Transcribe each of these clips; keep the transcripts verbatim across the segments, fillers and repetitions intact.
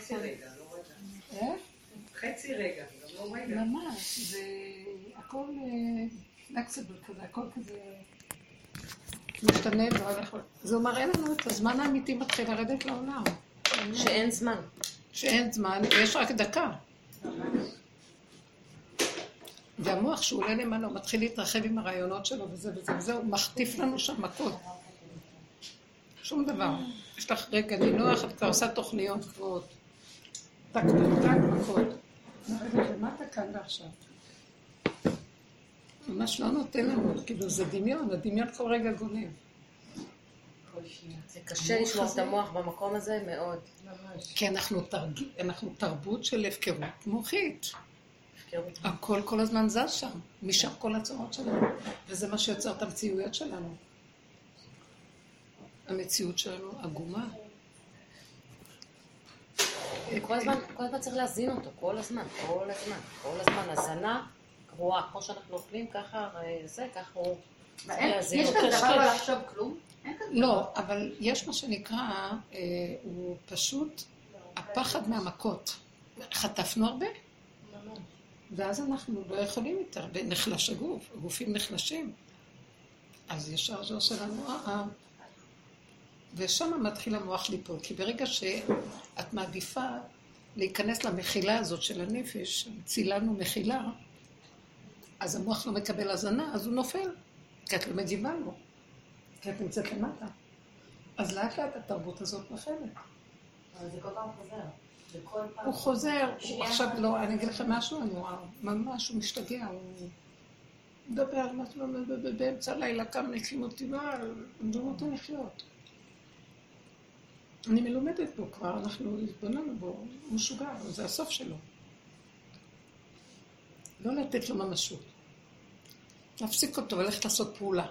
חצי רגע, לא רגע. איך? חצי רגע, לא רגע. ממש, זה הכל נקסבל כזה, הכל כזה משתנה. זה מראה לנו את הזמן האמיתי מתחיל לרדת לעולם. שאין זמן. שאין זמן, יש רק דקה. והמוח שעולה למעלה, הוא מתחיל להתרחב עם הרעיונות שלו וזה וזה וזה, הוא מחטיף לנו שם מכות. שום דבר. יש לך רגע נינוח, את כבר עושה תוכניות גבוהות. טק, טק, טק, מכות. ומה אתה כאן ועכשיו? ממש לא נותן לנו, כאילו זה דמיון, הדמיון כל רגע גונב. זה קשה לשמור את המוח במקום הזה מאוד. כי אנחנו תרבות של הפקרות מוחית. הכל כל הזמן זז שם, משם כל הצורות שלנו, וזה מה שיוצר את המציאויות שלנו. המציאות שלנו עגומה. כל הזמן, כל הזמן צריך להזין אותו, כל הזמן, כל הזמן, כל הזמן, הזנה גרועה, כמו שאנחנו אוכלים ככה, זה ככה הוא להזין אותו. יש כאן דבר לא לחשוב כלום? לא, אבל יש מה שנקרא, הוא פשוט הפחד מהמכות. חטפנו הרבה? ואז אנחנו לא יכולים יותר, נחלש הגוף, הגופים נחלשים. אז ישר זה עושה לנו רעה. ושם מתחיל המוח ליפול, כי ברגע שאת מעדיפה להיכנס למחילה הזאת של הנפש, צילנו מחילה, אז המוח לא מקבל הזנה, אז הוא נופל, כי את לא מגיבה לו, כי את נמצאת למטה. אז לאט לאט התרבות הזאת נופלת. אבל זה כל פעם חוזר. הוא חוזר, הוא עכשיו לא, אני אגיד לכם משהו, אני רואה, ממש הוא משתגע, הוא מדבר, באמצע לילה קם נקים אותי, אני לא רוצה לחיות. אני מלומדת בו כבר, אנחנו התבוננו בו, הוא משוגע, זה הסוף שלו. לא לתת לו ממשות, להפסיק אותו ולכת לעשות פעולה,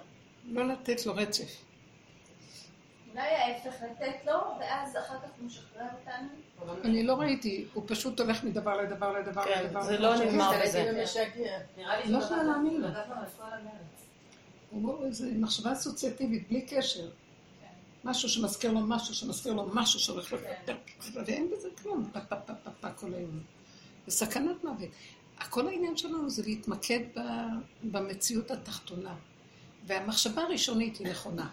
לא לתת לו רצף. אולי ההפך לתת לו, ואז אחר כך הוא משחרר אותנו? אני לא ראיתי, הוא פשוט הולך מדבר לדבר לדבר לדבר. זה לא נגמר בזה. לא יכולה להאמין לו. הוא אומר, זו מחשבה אסוציאטיבית, בלי קשר. משהו שמזכיר לו משהו, שמזכיר לו משהו, שהולך לפתק, ואין בזה כלום, פפ פפ פפ כל היום. זה סכנת מוות. כל העניין שלנו זה להתמקד במציאות התחתונה. והמחשבה הראשונית היא נכונה.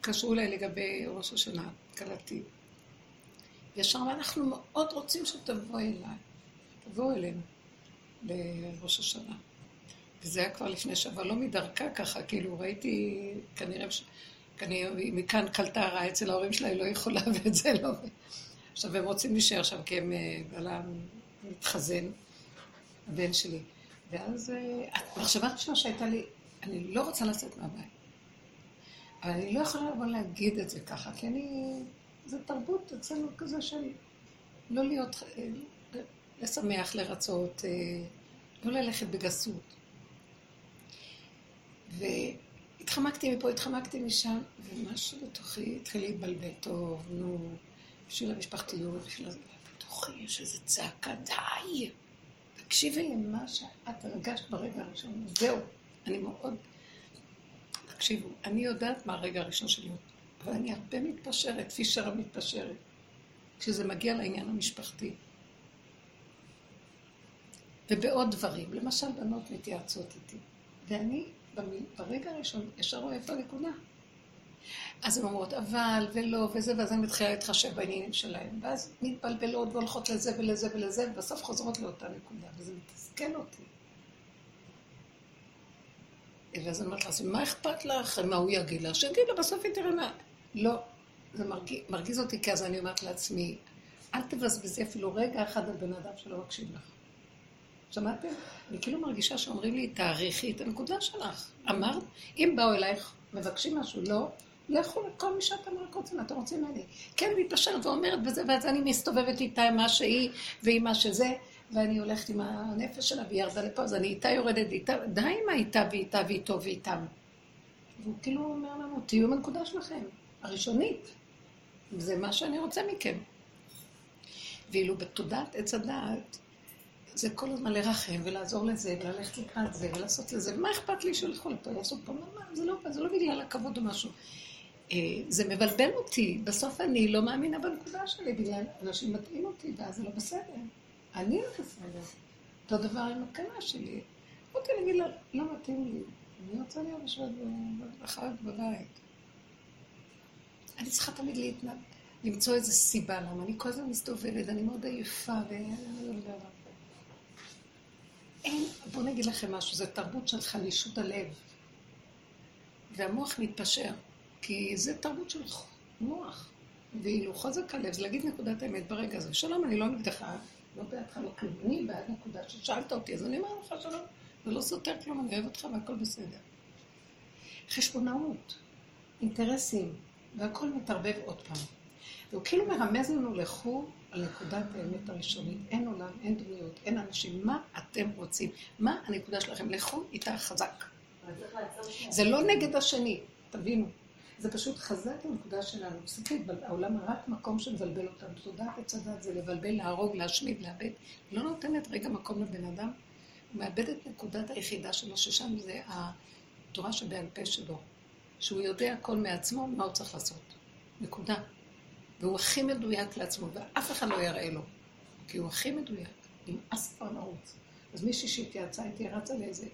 קשרו אליי לגבי ראש השנה, קלטי. ישר אנחנו מאוד רוצים שתבוא אליי, תבוא אלינו לראש השנה. וזה היה כבר לפני שבוע, לא מדרכה ככה, כאילו ראיתי, כנראה, כנראה מכאן קלטה הרעה אצל ההורים שלה, היא לא יכולה ואת זה לא. עכשיו הם רוצים להישאר שם, כי הם בעלה מתחזן, הבן שלי. ואז המחשבה הראשונה שהייתה לי, אני לא רוצה לצאת מהבית. אבל אני לא יכולה לבוא להגיד את זה ככה, כי אני... זו תרבות אצלנו כזה של לא להיות... לשמח, לרצות, לא ללכת בגסות. והתחמקתי מפה, התחמקתי משם, ומשהו בתוכי התחיל להתבלבל טוב, נו, בשביל המשפחתיות, בשביל הזה, בתוכי יש איזו צעקה, די! תקשיבי למה שאת הרגשת ברגע הראשון, זהו, אני מאוד... תקשיבו, אני יודעת מה הרגע הראשון שלי, אבל אני הרבה מתפשרת, פישר המתפשרת, כשזה מגיע לעניין המשפחתי. ובעוד דברים, למשל בנות מתייעצות איתי, ואני ברגע הראשון ישר רואה איפה הנקודה. אז הן אומרות, אבל ולא וזה, ואז אני מתחילה להתחשב בעניינים שלהם, ואז מתבלבלות והולכות לזה ולזה ולזה, ובסוף חוזרות לאותה נקודה, וזה מתסכל אותי. ואז אני אומרת לה, מה אכפת לך? מה הוא יגיד לך? שיגיד לה, בסוף היא תראה מה... לא, זה מרגיז אותי, כי אז אני אומרת לעצמי, אל תבזבזי אפילו רגע אחד על בן אדם שלא מקשיב לך. שמעתם? אני כאילו מרגישה שאומרים לי, תאריכי את הנקודה שלך. אמרת, אם באו אלייך, מבקשים משהו, לא, לכו לכל מי שאתה מרקוצים, אתם רוצים אני. כן, מתפשרת ואומרת בזה, ואז אני מסתובבת איתה עם מה שהיא ועם מה שזה, ואני הולכת עם הנפש שלה, והיא ירדה לפה, אז אני איתה יורדת איתה, די מה איתה ואיתה ואיתו ואיתם. והוא כאילו אומר לנו, תהיו מנקודה שלכם, הראשונית. זה מה שאני רוצה מכם. ואילו בתודעת עץ הדעת, זה כל הזמן לרחם ולעזור לזה, וללכת לקראת זה, ולעשות לזה. מה אכפת לי שהולכו לפה, לעשות פה? מה, מה, זה לא, זה לא בגלל הכבוד או משהו. זה מבלבל אותי, בסוף אני לא מאמינה בנקודה שלי, בגלל אנשים מטעים אותי, ואז זה לא בסדר. אני לא בסדר. אותו דבר עם הקנה שלי. אותי נגיד, לא, לא מתאים לי, אני רוצה להיות בשביל אחרת בבית. אני צריכה תמיד להתנד... למצוא איזו סיבה למה, אני כל הזמן מסתובבת, אני מאוד עייפה ו... אין, בואו נגיד לכם משהו, זו תרבות של חלישות הלב, והמוח מתפשר, כי זו תרבות של מוח, ואילו חוזק הלב, זה להגיד נקודת האמת ברגע הזה, שלום, אני לא נגדך, לא בעדך, לא כלום, אני בעד נקודה ששאלת אותי, אז אני אומר לך שלום, זה לא סותר כלום, אני אוהב אותך והכל בסדר. חשבונאות, אינטרסים, והכל מתערבב עוד פעם. והוא כאילו מרמז לנו לכו על נקודת האמת הראשונית, אין עולם, אין דמיות, אין אנשים, מה אתם רוצים? מה הנקודה שלכם? לכו איתה חזק. זה לא נגד השני, תבינו. זה פשוט חזק לנקודה שלנו. פסיקית, העולם רק מקום שמבלבל אותנו. תודעת הצדת זה לבלבל, להרוג, להשמיד, לאבד. לא נותנת רגע מקום לבן אדם. הוא מאבד את נקודת היחידה שלו, ששם זה התורה שבעל פה שלו. שהוא יודע הכל מעצמו, מה הוא צריך לעשות. נקודה. והוא הכי מדויק לעצמו, ואף אחד לא יראה לו, כי הוא הכי מדויק, עם אספר נעוץ. אז מישהי שהתייעצה, הייתי רצה לאיזה,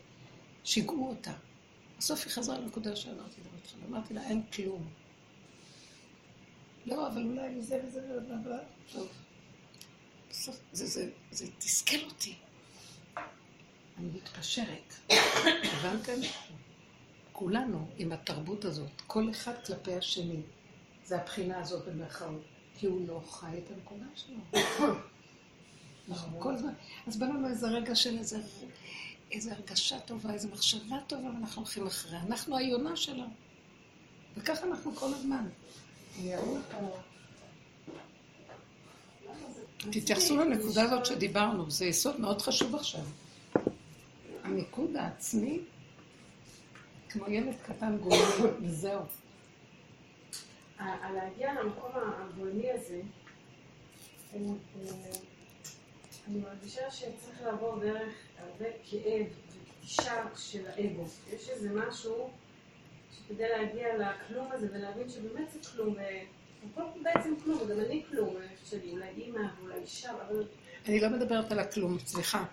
שיגעו אותה. בסוף היא חזרה לנקודה שאמרתי לה אותך, אמרתי לה, אין כלום. לא, אבל אולי זה וזה וזה, טוב. בסוף, זה, זה, זה תסכל אותי. אני מתפשרת, הבנתם? כולנו עם התרבות הזאת, כל אחד כלפי השני. זה הבחינה הזאת במרכאות, כי הוא לא חי את הנקודה שלו. אנחנו כל הזמן. אז בא לנו איזה רגע של איזה, איזה הרגשה טובה, איזה מחשבה טובה, ואנחנו הולכים אחריה. אנחנו העיונה שלה. וככה אנחנו כל הזמן. תתייחסו לנקודה הזאת שדיברנו, זה יסוד מאוד חשוב עכשיו. הניקוד העצמי, כמו ילד קטן גורם, וזהו. להגיע למקום הגולמי הזה, אני מרגישה שצריך לעבור דרך הרבה כאב וקטישה של האגו. יש איזה משהו שכדי להגיע לכלום הזה ולהבין שבאמת זה כלום, בעצם כלום, גם אני כלום, שלי, אולי אימא, אולי אישה, אבל... אני לא מדברת על הכלום, סליחה.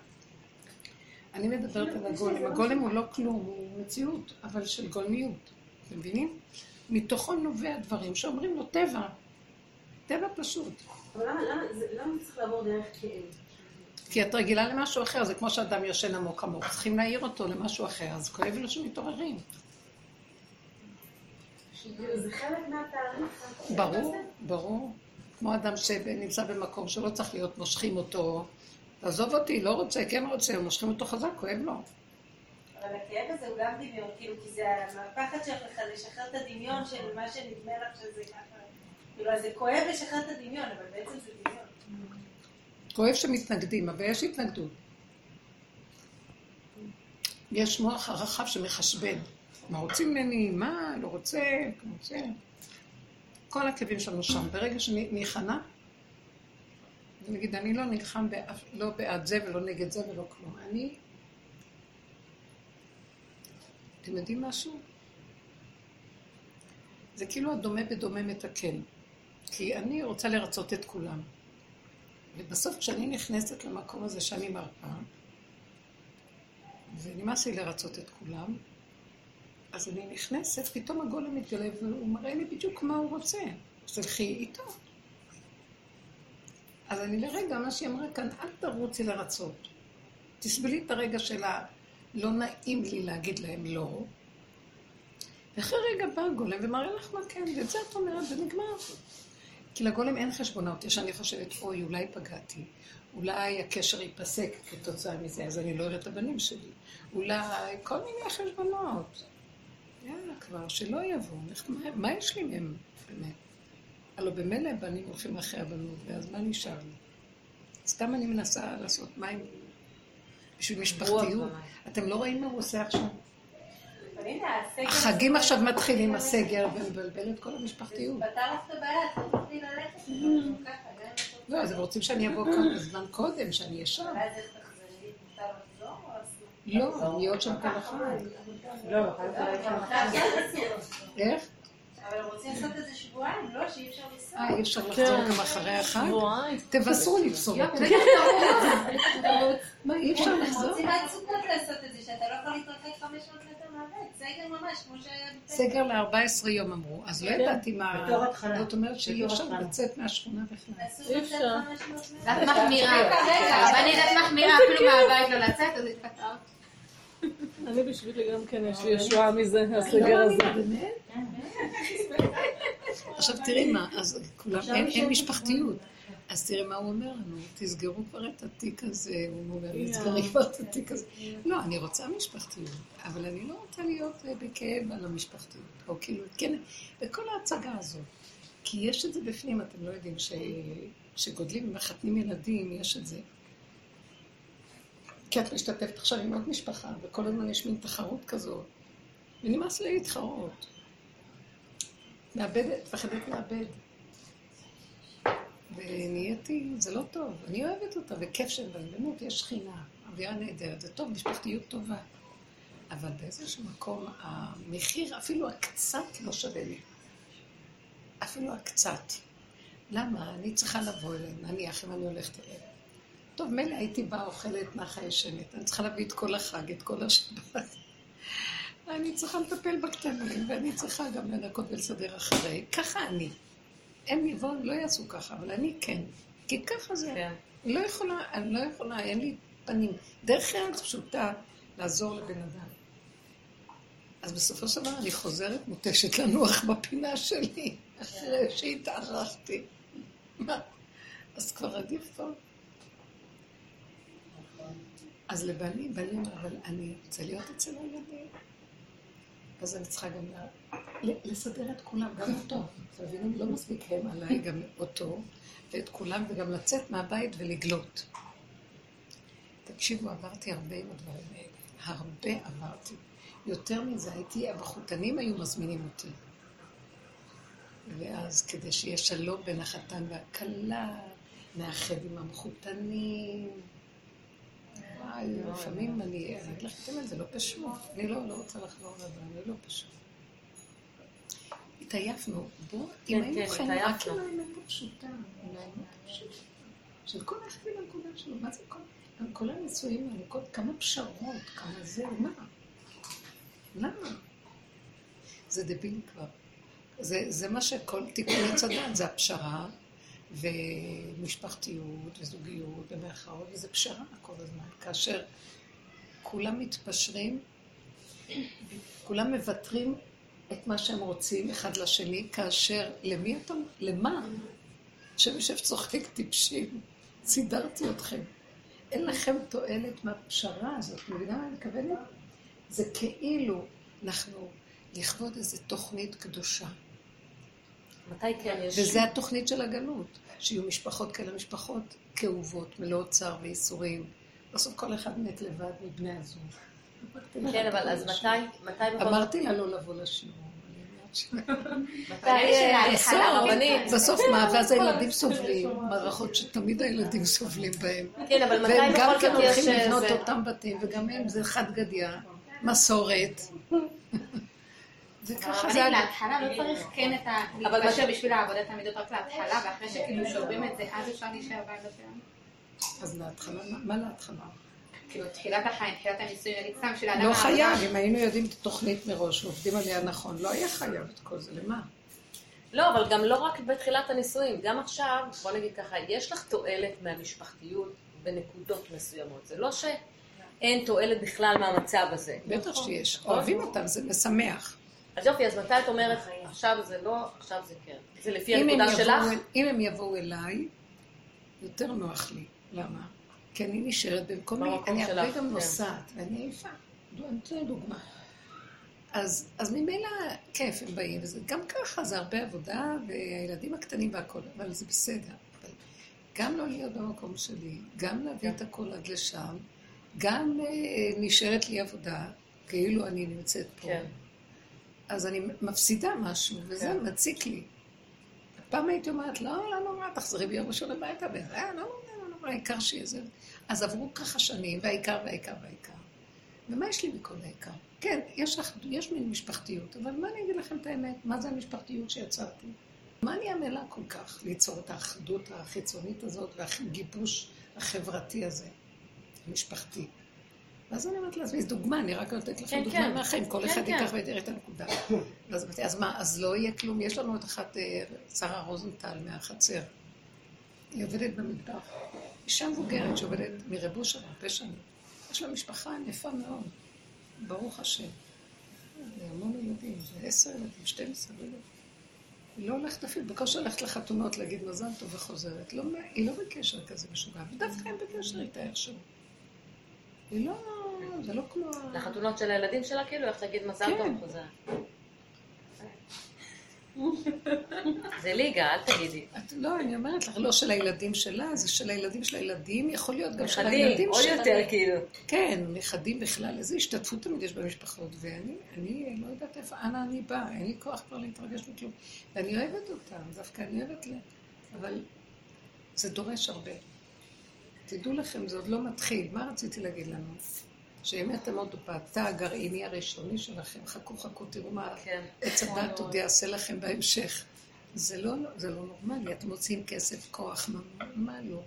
אני מדברת על הגולם. הגולם הוא לא כלום, הוא מציאות, אבל של גולמיות. אתם מבינים? מתוכו נובע דברים שאומרים לו טבע, טבע פשוט. אבל למה, למה, זה, למה צריך לעבור דרך כאב? כי את רגילה למשהו אחר, זה כמו שאדם יושן עמוק עמוק, צריכים להעיר אותו למשהו אחר, אז כואב לו שמתעוררים. זה חלק מהתעריך? ברור, ברור. כמו אדם שנמצא במקום שלא צריך להיות, מושכים אותו, תעזוב אותי, לא רוצה, כן רוצה, מושכים אותו חזק, כואב לו. אבל הכאב הזה הוא גם דמיון, כאילו, כי זה מהפחד שלך לשחרר את הדמיון של מה שנדמה לך שזה ככה. כאילו, אז זה כואב לשחרר את הדמיון, אבל בעצם זה דמיון. כואב שמתנגדים, אבל יש התנגדות. יש מוח הרחב שמחשבן. מה רוצים ממני, מה, לא רוצה, לא רוצה. כל הכאבים שלנו שם. ברגע שנכנע, נגיד, אני לא נלחם לא בעד זה ולא נגד זה ולא כלום. אני... אתם יודעים משהו? זה כאילו הדומה בדומה מתקן, כי אני רוצה לרצות את כולם. ובסוף כשאני נכנסת למקום הזה שאני מרפאה, ונמאס לי לרצות את כולם, אז אני נכנסת, פתאום הגולם מתגלה והוא מראה לי בדיוק מה הוא רוצה. תלכי איתו. אז אני לרגע, מה שהיא אמרה כאן, אל תרוצי לרצות. תסבלי את הרגע של ה... לא נעים לי להגיד להם לא. ואחרי רגע בא הגולם ומראה לך מה כן, ואת זה את אומרת, ונגמר. כי לגולם אין חשבונאות, יש אני חושבת, אוי, אולי פגעתי, אולי הקשר ייפסק כתוצאה מזה, אז אני לא אראה את הבנים שלי. אולי כל מיני חשבונאות. יאללה כבר, שלא יבוא, מה, מה יש לי מהם באמת? הלוא במילא הבנים הולכים אחרי הבנות, ואז מה נשאר לי? סתם אני מנסה לעשות מים, בשביל משפחתיות, אתם לא רואים מה הוא עושה עכשיו? החגים עכשיו מתחילים, הסגר, ומבלבל את כל המשפחתיות. פתר לך את הבעיה, אתה תוכלי ללכת, לא ככה, גם... לא, אז הם רוצים שאני אבוא כאן בזמן קודם, שאני אהיה שם. אולי זה תחזרי, אתה לחזור או עשו? לא, אני עוד שם כל אחד. לא, אתה לא יכולה. איך? אבל רוצים לעשות את זה שבועיים, לא שאי אפשר לנסוע. אה, אי אפשר לחזור גם אחרי החג? תבשרו לבשור. מה, אי אפשר לחזור? רוצים לעצוקות לעשות את זה, שאתה לא יכול להתרחק חמש עוד יותר מהבית. סגר ממש, כמו שהיה... סגר ל-ארבעה עשר יום אמרו, אז לא ידעתי מה... זאת אומרת שהיא אפשר לצאת מהשכונה בכלל. אי אפשר. זאת מחמירה. אבל אני זאת מחמירה, אפילו מהבית לא לצאת, אז התפתרת. אני בשבילי גם כן, יש לי ישועה מזה, הסגר הזה. עכשיו תראי מה, אין משפחתיות. אז תראי מה הוא אומר לנו, תסגרו כבר את התיק הזה, הוא אומר, תסגרי כבר את התיק הזה. לא, אני רוצה משפחתיות, אבל אני לא רוצה להיות בכאב על המשפחתיות, או כאילו, כן, בכל ההצגה הזאת. כי יש את זה בפנים, אתם לא יודעים, שגודלים ומחתנים ילדים, יש את זה. כי את משתתפת עכשיו עם עוד משפחה, וכל הזמן יש מין תחרות כזאת. ונמאס לי להתחרות. מאבדת, פחדת מאבד. ונהייתי, זה לא טוב, אני אוהבת אותה, וכיף שבאמת יש שכינה, אווירה נהדרת, זה טוב, משפחתיות טובה. אבל באיזשהו מקום, המחיר, אפילו הקצת לא שווה לי. אפילו הקצת. למה? אני צריכה לבוא אליהם, נניח אם אני הולכת אליהם. טוב, מלא הייתי באה אוכלת נחה ישנת, אני צריכה להביא את כל החג, את כל השבת. אני צריכה לטפל בקטנים, ואני צריכה גם לנקות ולסדר אחרי. ככה אני. הם יבואו, לא יעשו ככה, אבל אני כן. כי ככה זה. אני לא יכולה, אני לא יכולה, אין לי פנים. דרך כלל פשוטה לעזור לבן אדם. אז בסופו של דבר אני חוזרת מוטשת לנוח בפינה שלי, אחרי שהתארחתי. מה? אז כבר עדיף טוב. אז לבעלי, בעלי אומר, אבל אני רוצה להיות אצל הילדים. אז אני צריכה גם לסדר את כולם, גם אותו. אתם מבינים, לא מספיק הם עליי, גם אותו, ואת כולם, וגם לצאת מהבית ולגלות. תקשיבו, עברתי הרבה עם הדברים האלה. הרבה עברתי. יותר מזה, הייתי, הבחותנים היו מזמינים אותי. ואז כדי שיהיה שלום בין החתן והכלה, נאחד עם המחותנים, וואי, לפעמים אני אגיד לך, אתם על זה לא פשוט, אני לא רוצה לחזור לזה, אני לא פשוט. התעייפנו, בואו, אם היינו חיים רק עם האמת הפשוטה, עם האמת הפשוטה, של כל אחד עם הנקודה שלו, מה זה כל הניסויים האלוקות, כמה פשרות, כמה זה, מה? למה? זה דביל כבר. זה מה שכל תיקון צדד, זה הפשרה, ומשפחתיות וזוגיות ומאחרות, וזה פשרה כל הזמן. כאשר כולם מתפשרים, כולם מבטרים את מה שהם רוצים אחד לשני, כאשר למי אתה, למה? שמשב צוחק טיפשים, סידרתי אתכם. אין לכם תועלת מהפשרה הזאת, מבינה מה אני מתכוונת? זה כאילו אנחנו לכבוד איזו תוכנית קדושה. וזה התוכנית של הגלות, שיהיו משפחות כאלה, משפחות כאובות, מלא צער ואיסורים. בסוף כל אחד מת לבד מבני הזוג. כן, אבל אז מתי... אמרתי לה לא לבוא לשיעור. בסוף מה, ואז הילדים סובלים, מערכות שתמיד הילדים סובלים בהם. והם גם כן הולכים לבנות אותם בתים, וגם הם זה חד גדיה, מסורת. אבל להתחלה לא צריך כן את ה... אבל מה שבשביל העבודה תמיד עוד רק להתחלה, ואחרי שכאילו שוברים את זה, אז אפשר להישאר בעד השם. אז להתחלה, מה להתחלה? כאילו תחילת החיים, תחילת הניסוי הניצם של האדם... לא חייב, אם היינו יודעים את התוכנית מראש, עובדים עליה נכון, לא היה חייב את כל זה, למה? לא, אבל גם לא רק בתחילת הניסויים, גם עכשיו, בוא נגיד ככה, יש לך תועלת מהמשפחתיות בנקודות מסוימות, זה לא שאין תועלת בכלל מהמצב הזה. בטח שיש, אוהבים אותם, זה משמח. אז יופי, אז מתי את אומרת, עכשיו זה לא, עכשיו זה כן. זה לפי הנקודה שלך? אם הם יבואו אליי, יותר נוח לי. למה? כי אני נשארת במקומי, אני הרבה גם נוסעת, ואני עייפה. אני רוצה דוגמה. אז ממילא כיף הם באים, גם ככה זה הרבה עבודה, והילדים הקטנים והכל, אבל זה בסדר. גם לא להיות במקום שלי, גם להביא את הכל עד לשם, גם נשארת לי עבודה, כאילו אני נמצאת פה. אז אני מפסידה משהו, וזה מציק לי. הפעם הייתי אומרת, לא, לא נורא, תחזרי ביום ראשון הביתה, לא, לא נורא, העיקר שיהיה זה. אז עברו ככה שנים, והעיקר, והעיקר, והעיקר. ומה יש לי בכל העיקר? כן, יש, יש מין משפחתיות, אבל מה אני אגיד לכם את האמת? מה זה המשפחתיות שיצרתי? מה אני עמלה כל כך ליצור את האחדות החיצונית הזאת והגיבוש החברתי הזה, המשפחתי? ואז אני אומרת להזמיז דוגמה, אני רק נותנת לכם דוגמה מהחיים, כל אחד ייקח ותראה את הנקודה. אז מה, אז לא יהיה כלום, יש לנו את אחת, שרה רוזנטל מהחצר, היא עובדת במטבח, אישה מבוגרת שעובדת מרבוש הרבה שנים, יש לה משפחה ענפה מאוד, ברוך השם, זה המון ילדים, זה עשר ילדים, שתים עשר ילדים, היא לא הולכת אפילו, בקושי הולכת לחתונות להגיד מזל טוב וחוזרת, היא לא בקשר כזה משוגע, ודווקא הם בקשר איתה איכשהו, היא לא, זה לא כלום. לחתונות של הילדים שלה כאילו, הולכת להגיד מזל טוב וחוזרת. זה ליגה, אל תגידי. לא, אני אומרת לך, לא של הילדים שלה, זה של הילדים של הילדים, יכול להיות גם של הילדים שלה. נכדים, או יותר כאילו. כן, נכדים בכלל, איזו השתתפות תמיד יש במשפחות, ואני לא יודעת איפה, אנה אני באה, אין לי כוח כבר להתרגש מכלום. ואני אוהבת אותם, דווקא אני אוהבת להם, אבל זה דורש הרבה. תדעו לכם, זה עוד לא מתחיל, מה רציתי להגיד לנו? שאם אתם עוד בפעתה הגרעיני הראשוני שלכם, חכו חכו, תראו מה עץ הדת עוד יעשה לכם בהמשך. זה לא נורמלי, אתם מוצאים כסף, כוח, מה לא?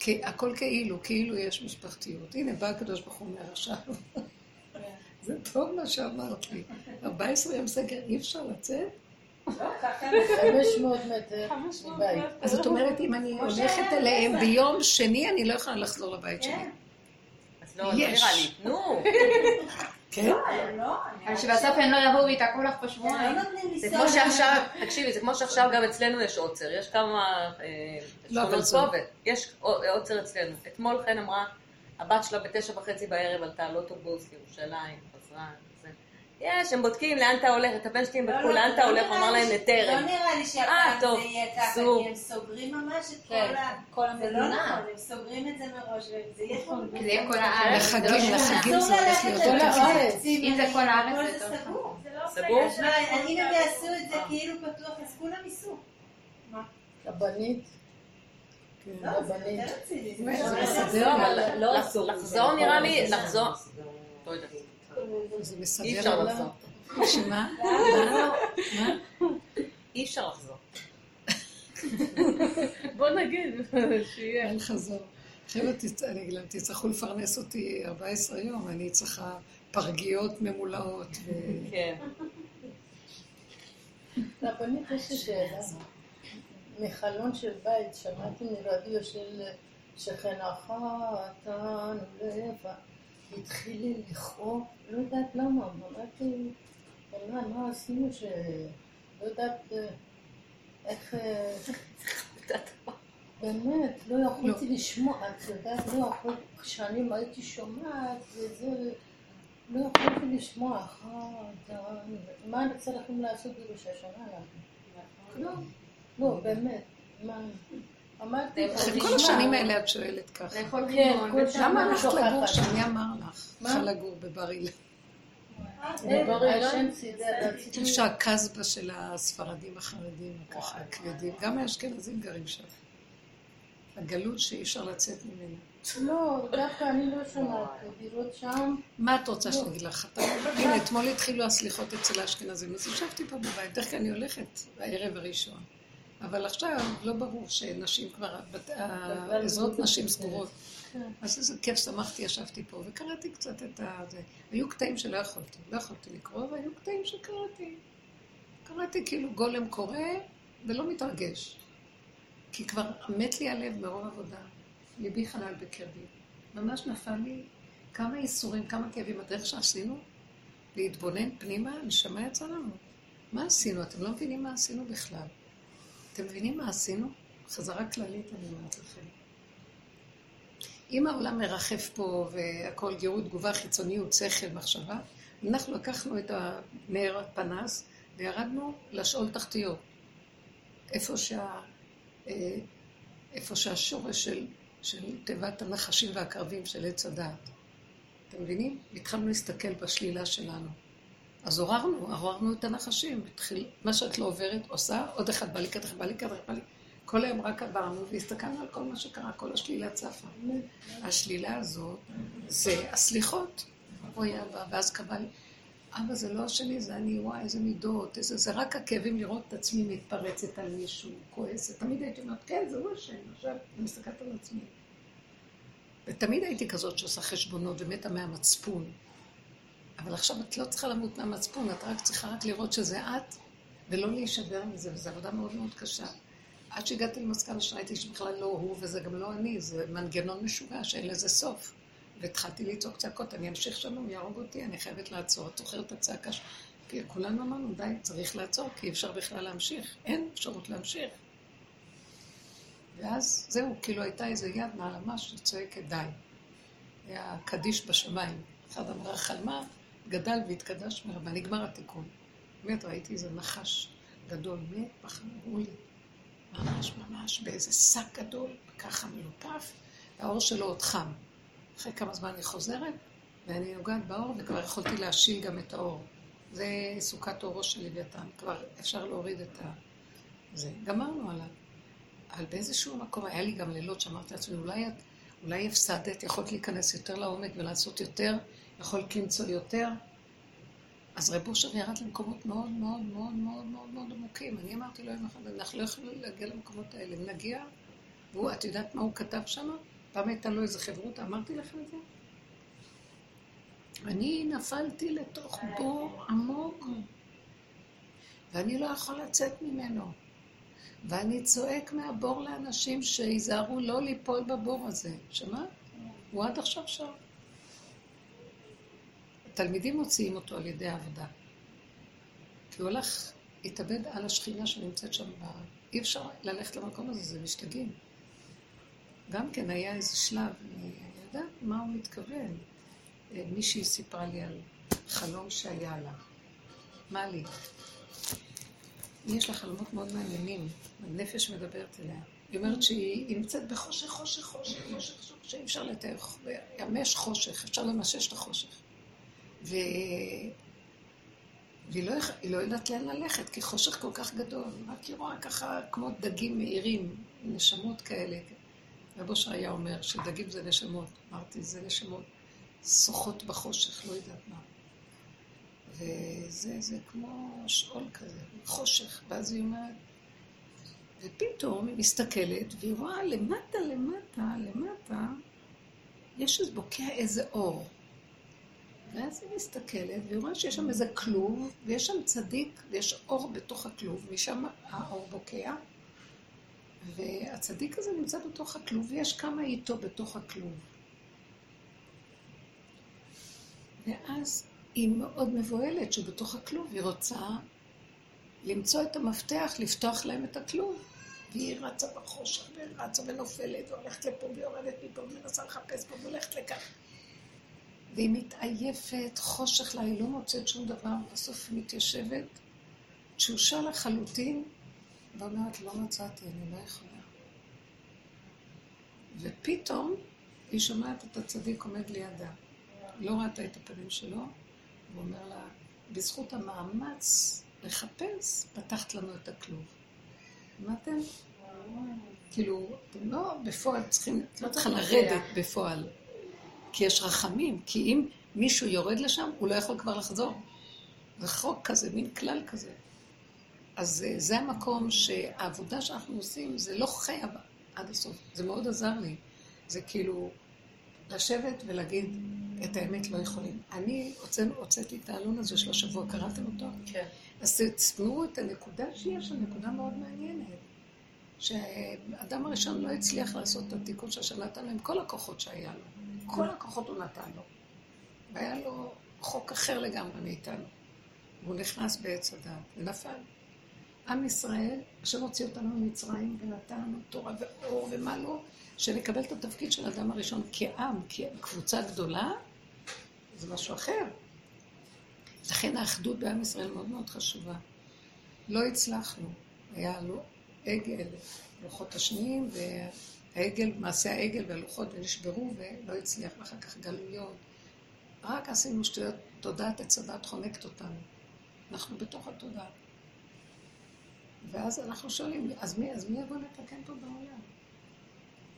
והכל כאילו, כאילו יש משפחתיות. הנה, בא הקדוש ברוך הוא מהרשע. זה טוב מה שאמרת לי. ארבעה עשר יום סגר, אי אפשר לצאת? לא, ככה. חמש מאות מטר מבית. אז זאת אומרת, אם אני הולכת אליהם ביום שני, אני לא יכולה לחזור לבית שלי. אז לא, לא נראה לי. נו. כן? לא. אבל שבסוף הם לא יבואו ויתעקו לך בשבועיים. זה כמו שעכשיו, תקשיבי, זה כמו שעכשיו גם אצלנו יש עוצר. יש כמה... לא, אבל זו. יש עוצר אצלנו. אתמול חן אמרה, הבת שלה בתשע וחצי בערב עלתה על אוטובוס לירושלים, חזרה. יש, הם בודקים לאן אתה הולך, את הבן שלי הם בדקו לאן אתה הולך, אמר להם לטרם. לא נראה לי שהפעם זה יהיה ככה, כי הם סוגרים ממש את כל המדינה. הם סוגרים את זה מראש, וזה יהיה כל הארץ. לחגים, לחגים זה הולך להיות הארץ. אם זה כל הארץ, זה סגור. סגור? אם הם יעשו את זה כאילו פתוח, אז כולם ייסו. מה? לבנית. לא, זה יותר רציני. לא, לחזור נראה לי, לחזור. לא יודעת. זה מסדר עליו. שמה? אי אפשר לחזור. בוא נגיד, שיהיה. אין חזור. חבר'ה, תצטרכו לפרנס אותי ארבעה עשר יום, אני צריכה פרגיות ממולאות. כן. רבנית, יש לי שאלה. מחלון של בית, שמעתי מרדיו של שכנך, אתה נולדה. התחילי לכאוב, לא יודעת למה, אמרתי, אמרה, מה עשינו ש... לא יודעת איך... באמת, לא יכולתי לשמוע, את יודעת, לא יכולתי, כשאני הייתי שומעת, וזה... לא יכולתי לשמוע, אחת, מה אני רוצה לכם לעשות בראשה שנה לכם? לא, לא, באמת, מה... כל השנים האלה את שואלת ככה. למה הלכת לגור שאני אמר לך? הלכה לגור בבר אילן. בבר אילן? שהקזבה של הספרדים החרדים, ככה, הכבדים, גם האשכנזים גרים שם. הגלות שאי אפשר לצאת ממנה. לא, דווקא אני לא שומעת, דירות שם. מה את רוצה שנגיד לך? הנה, אתמול התחילו הסליחות אצל האשכנזים, אז ישבתי פה בבית, דרך כלל אני הולכת בערב הראשון. אבל עכשיו לא ברור שנשים כבר, העזרות נשים סגורות. אז איזה כיף, שמחתי, ישבתי פה וקראתי קצת את זה. היו קטעים שלא יכולתי, לא יכולתי לקרוא, והיו קטעים שקראתי. קראתי כאילו גולם קורא ולא מתרגש. כי כבר מת לי הלב מרוב עבודה, ליבי חלל בקרבי. ממש נפל לי כמה איסורים, כמה כאבים, הדרך שעשינו להתבונן פנימה, נשמה יצא לנו. מה עשינו? אתם לא מבינים מה עשינו בכלל. אתם מבינים מה עשינו? חזרה כללית, אני אומרת לכם. אם העולם מרחף פה והכל גירות, תגובה, חיצוניות, שכל, מחשבה, אנחנו לקחנו את הנער הפנס וירדנו לשאול תחתיות. איפה, שה... איפה שהשורש של, של תיבת הנחשים והקרבים של עץ הדעת. אתם מבינים? התחלנו להסתכל בשלילה שלנו. אז עוררנו, עוררנו את הנחשים. מה שאת לא עוברת, עושה, עוד אחד בא לי, כתח בא לי, כתח בא לי. כל היום רק עברנו והסתכלנו על כל מה שקרה, כל השלילה צפה. השלילה הזאת זה הסליחות. אבוי אבא, ואז קבל, אבא זה לא השני, זה אני, וואי, איזה מידות, איזה, זה רק הכאבים לראות את עצמי מתפרצת על מישהו, כועסת. תמיד הייתי אומרת, כן, זה הוא השם, עכשיו אני מסתכלת על עצמי. ותמיד הייתי כזאת שעושה חשבונות ומתה מהמצפון. אבל עכשיו את לא צריכה למות מהמצפון, את רק צריכה רק לראות שזה את, ולא להישבר מזה, וזו עבודה מאוד מאוד קשה. עד שהגעתי למסקנה שראיתי שבכלל לא הוא, וזה גם לא אני, זה מנגנון משוגע שאין לזה סוף. והתחלתי לצעוק צעקות, אני אמשיך שם, הוא יהרוג אותי, אני חייבת לעצור, את זוכרת את הצעקה, כי כולנו אמרנו, די, צריך לעצור, כי אפשר בכלל להמשיך, אין אפשרות להמשיך. ואז זהו, כאילו הייתה איזו יד נעלמה שצועקת די. היה קדיש בשמיים, אחד אמרה חלמה, גדל והתקדש מרבה, נגמר התיקון. באמת ראיתי איזה נחש גדול, מת פחד, אמרו לי, ממש ממש באיזה שק גדול, ככה מלוטף, והאור שלו עוד חם. אחרי כמה זמן אני חוזרת, ואני נוגעת באור, וכבר יכולתי להשיל גם את האור. זה סוכת אורו של לוויתן, כבר אפשר להוריד את ה... זה. גמרנו עליו. אבל באיזשהו מקום, היה לי גם לילות שאמרתי לעצמי, אולי, אולי הפסדת, יכולת להיכנס יותר לעומק ולעשות יותר, יכולת למצוא יותר. אז רב אושר ירד למקומות מאוד מאוד מאוד מאוד מאוד מאוד עמוקים. אני אמרתי לו יום אחד, אנחנו לא יכולים להגיע למקומות האלה. נגיע, והוא, את יודעת מה הוא כתב שם? פעם הייתה לו איזה חברות, אמרתי לכם את זה? אני נפלתי לתוך בור עמוק, ואני לא יכול לצאת ממנו. ואני צועק מהבור לאנשים שיזהרו לא ליפול בבור הזה. שמה? הוא עד עכשיו שם. התלמידים מוציאים אותו על ידי העבודה. כי הוא הולך, התאבד על השכינה שנמצאת שם בארץ. אי אפשר ללכת למקום הזה, זה משתגעים. גם כן היה איזה שלב, אני יודעת מה הוא מתכוון. מישהי סיפרה לי על חלום שהיה לה. מה לי? יש לה חלומות מאוד מעניינים, הנפש מדברת אליה. היא אומרת שהיא נמצאת בחושך, חושך, חושך, חושך, שאי אפשר לתאר, ימש חושך, אפשר למשש את החושך. ו... והיא לא, לא יודעת לאן ללכת, כי חושך כל כך גדול. רק היא רואה ככה כמו דגים מאירים, נשמות כאלה. רב אושר היה אומר שדגים זה נשמות, אמרתי, זה נשמות, שוחות בחושך, לא יודעת מה. וזה זה כמו שעול כזה, חושך, ואז היא אומרת, ופתאום היא מסתכלת, והיא רואה למטה, למטה, למטה, יש איזה בוקע איזה אור. ואז היא מסתכלת, והיא רואה שיש שם איזה כלוב, ויש שם צדיק, ויש אור בתוך הכלוב, משם האור בוקע, והצדיק הזה נמצא בתוך הכלוב, ויש כמה איתו בתוך הכלוב. ואז היא מאוד מבועלת שבתוך הכלוב היא רוצה למצוא את המפתח, לפתוח להם את הכלוב. והיא רצה בחושך, ורצה ונופלת, והולכת לפה, ויורדת מפה, ומנסה לחפש פה, והולכת לכאן. והיא מתעייפת, חושך לה, היא לא מוצאת שום דבר, בסוף היא מתיישבת, תשושה לחלוטין, ואומרת, לא מצאתי, אני לא יכולה. ופתאום היא שומעת את הצדיק עומד לידה. לא ראתה את הפנים שלו, הוא אומר לה, בזכות המאמץ לחפש, פתחת לנו את הכלוב. אמרתם? כאילו, אתם לא בפועל צריכים, לא צריכה לרדת בפועל, כי יש רחמים, כי אם מישהו יורד לשם, הוא לא יכול כבר לחזור. זה חוק כזה, מין כלל כזה. אז זה המקום שהעבודה שאנחנו עושים, זה לא חייב עד הסוף. זה מאוד עזר לי. זה כאילו, לשבת ולהגיד, את האמת לא יכולים. אני הוצאתי את העלון הזה של השבוע, קראתם אותו? כן. אז תצמאו את הנקודה שיש, הנקודה מאוד מעניינת, שהאדם הראשון לא הצליח לעשות את התיקון שהשם נתן לו עם כל הכוחות שהיה לו. כל הכוחות הוא נתן לו. והיה לו חוק אחר לגמרי מאיתנו. והוא נכנס בעץ הדעת, ונפל. עם ישראל, השם הוציא אותנו ממצרים ונתן תורה ואור ומה לא, שנקבל את התפקיד של האדם הראשון כעם, כקבוצה גדולה, זה משהו אחר. לכן האחדות בעם ישראל מאוד מאוד חשובה. לא הצלחנו, היה לו עגל, לוחות השניים, והעגל, מעשה העגל והלוחות, ונשברו ולא הצליח, ואחר כך גלויות. רק עשינו שטויות, תודעת הצדת חונקת אותנו. אנחנו בתוך התודעה. ואז אנחנו שואלים, אז מי, אז מי יבוא לתקן פה בעולם?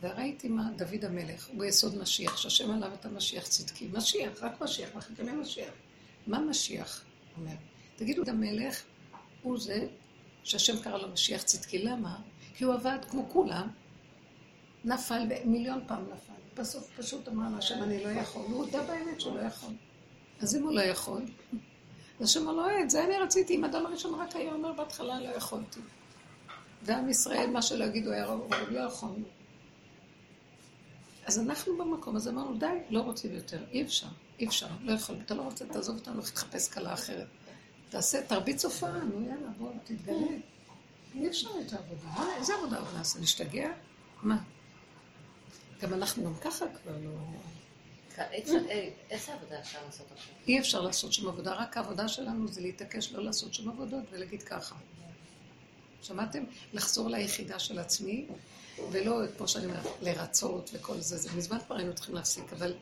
וראיתי מה דוד המלך, הוא ביסוד משיח, שהשם עליו את המשיח צדקי. משיח, רק משיח, מחכה משיח. מה משיח? אומר, תגידו, המלך הוא זה שהשם קרא לו משיח צדקי. למה? כי הוא עבד כמו כולם, נפל, מיליון פעם נפל. בסוף פשוט אמר להשם, אני לא יכול. הוא הודע באמת שהוא לא יכול. אז אם הוא לא יכול, השם אלוהי, את זה אני רציתי. אם אדם הראשון רק היה אומר בהתחלה, לא יכולתי. ועם ישראל, מה שלא יגידו, היה רוב, לא יכולנו. אז אנחנו במקום הזה אמרנו, די, לא רוצים יותר, אי אפשר, אי אפשר, לא יכול, אתה לא רוצה, תעזוב אותנו, תחפש קלה אחרת. תעשה, תרבי צופה, נו, יאללה, בוא, תתגלה. אי אפשר את העבודה, איזה עבודה הוא נעשה, נשתגע? מה? גם אנחנו גם ככה כבר לא... איזה עבודה אפשר לעשות עכשיו? אי אפשר לעשות שום עבודה, רק העבודה שלנו זה להתעקש לא לעשות שום עבודות ולהגיד ככה. שמעתם? לחזור ליחידה של עצמי, ולא כמו שאני אומרת, לרצות וכל זה, זה מזמן כבר היינו צריכים להפסיק, אבל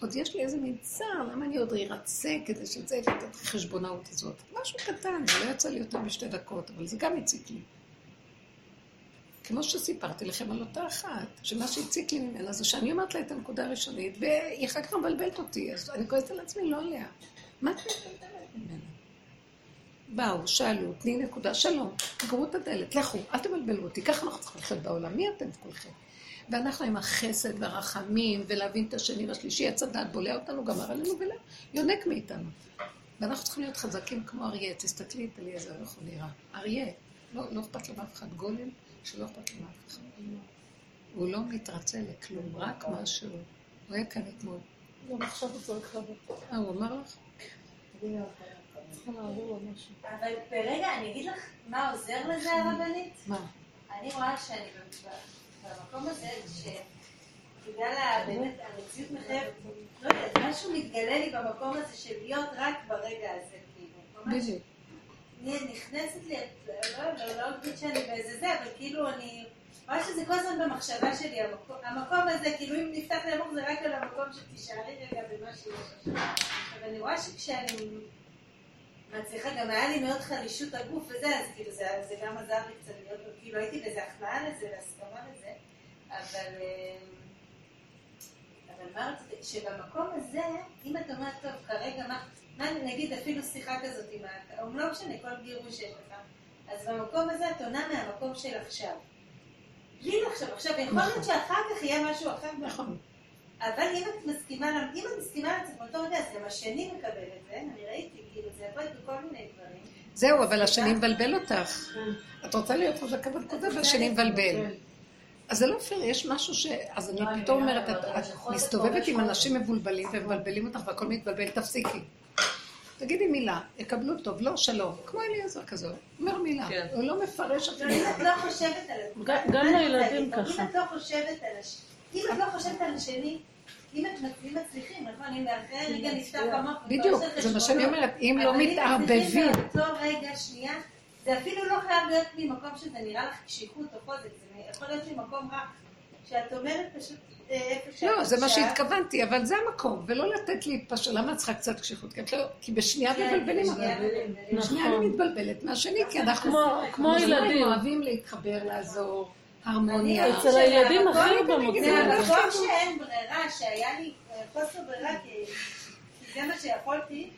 עוד יש לי איזה מצער, למה אני עוד רצה כדי שזה יהיה את החשבונאות הזאת? משהו קטן, זה לא יצא לי יותר בשתי דקות, אבל זה גם הציק לי. כמו שסיפרתי לכם על אותה אחת, שמה שהציק לי ממנה זה שאני אומרת לה את הנקודה הראשונית, והיא אחר כך מבלבלת אותי, אז אני כועסת על עצמי, לא עליה. מה אתה מבלבלת ממנה? באו, שאלו, תני נקודה, שלום, תגרו את הדלת, לכו, אל תבלבלו אותי, ככה אנחנו צריכים לחיות בעולם, מי אתם כולכם? ואנחנו עם החסד והרחמים, ולהבין את השני והשלישי, הצדד בולע אותנו, גמר עלינו ולא, יונק מאיתנו. ואנחנו צריכים להיות חזקים כמו אריה, תסתכלי את עלי איזה הולך הוא נראה. אריה, לא אכפת לו מאף אחד, גולם שלא אכפת לו מאף אחד. הוא לא מתרצה לכלום, רק משהו. הוא היה כאן אתמול. לא, עכשיו הוא צריך חבר. אה, הוא אמר לך? אבל ברגע אני אגיד לך מה עוזר לזה הרבנית? מה? אני רואה שאני במקום הזה שבגלל באמת המציאות מחייבת, לא יודעת, משהו מתגלה לי במקום הזה של להיות רק ברגע הזה, כאילו. נכנסת לי, לא אגיד שאני באיזה זה, אבל כאילו אני רואה שזה כל הזמן במחשבה שלי, המקום הזה, כאילו אם נפתח לי המוח זה רק על המקום שתישארי רגע במה שיש עכשיו. אבל אני רואה שכשאני... מצליחה, גם היה לי מאוד חלישות הגוף וזה, אז כאילו זה גם עזר לי קצת להיות, כאילו הייתי בזה הכנעה לזה, להסכמה לזה, אבל מה רציתי, שבמקום הזה, אם את אומרת טוב, כרגע מה, נגיד אפילו שיחה כזאת, או לא משנה, כל גירוי שיש לך, אז במקום הזה את עונה מהמקום של עכשיו. בלי לחשוב, עכשיו יכול להיות שאחר כך יהיה משהו אחר. נכון. אבל אם את מסכימה, אם את מסכימה לצפות אותו רגע, אז גם השני מקבל את זה, אני ראיתי, כאילו זה עבוד בכל מיני דברים. זהו, אבל השני מבלבל אותך. את רוצה להיות חזקה בנקודה, והשני מבלבל. אז זה לא פייר, יש משהו ש... אז אני פתאום אומרת, את מסתובבת עם אנשים מבולבלים, והם מבלבלים אותך, והכל מתבלבל, תפסיקי. תגידי מילה, יקבלו טוב, לא, שלום, כמו אליעזר כזו, אומר מילה, הוא לא מפרש את מילה. אם את לא חושבת על... גם לילדים ככה. אם את לא חושבת על... אם את לא חושבת על השני, אם אתם מצליחים, נכון? אם לאחרי רגע נפתח במוח... בדיוק, זה מה שאני אומרת, אם לא מתערבבים... אבל אם מצליחים באותו רגע שנייה, זה אפילו לא חייב להיות ממקום שזה נראה לך קשיחות או חוזק, זה יכול להיות ממקום רק, שאת אומרת פשוט... לא, זה מה שהתכוונתי, אבל זה המקום, ולא לתת להתפשר, למה צריכה קצת קשיחות? כי בשנייה מבלבלים, בשנייה אני מתבלבלת מהשני, כי אנחנו כמו ילדים אוהבים להתחבר, לעזור. הרמוניה. אצל הילדים אחרים במוצאים. זה המקום שאין ברירה, שהיה לי חוסר ברירה, כי זה מה שיכולתי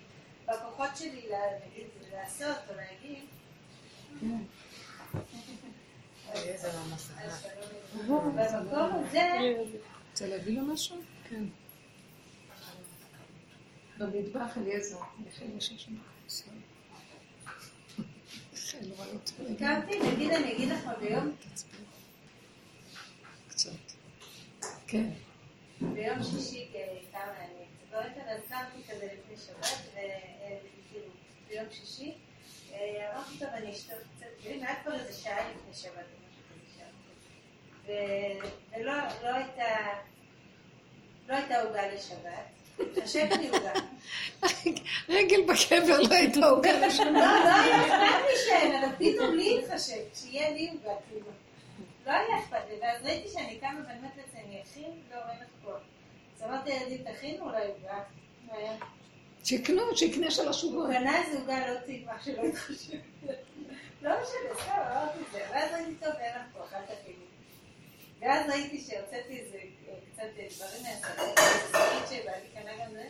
בכוחות שלי לעשות או להגיד. איזה רמסה. במקום הזה... רוצה להביא לו משהו? כן. במטבח על יזע, נחל משהו שם. נחל רואות. הכרתי, נגיד, אני אגיד לך ביום. כן. ביום שישי כמה אני צברת על הסרתי כזה לפני שבת וכאילו ביום שישי אמרתי טוב אני אשתות קצת דברים, היה כבר איזה שעה לפני שבת ולא הייתה לא הייתה הוגה לשבת חשבתי הוגה רגל בקבר לא הייתה הוגה לשבת לא, לא היה אכפת לי שאין, אבל פתאום לי התחשב שיהיה לי הוגה כאילו לא היה אכפת לי, ואז ראיתי שאני קמה באמת לצע, אני אכין, לא רואה לך פה. אז אמרתי ילדים, תכינו אולי הוגה. מה היה? שיקנו, שיקנה של השוגות. הוא קנה איזה הוגה, לא תיגמח שלא התחשב. לא משנה, סתם, אמרתי את זה, ואז הייתי טוב, ואנחנו כבר אחת הפינים. ואז הייתי שהרציתי איזה קצת דברים מהסרטים, סרטית שבאתי קנה גם זה,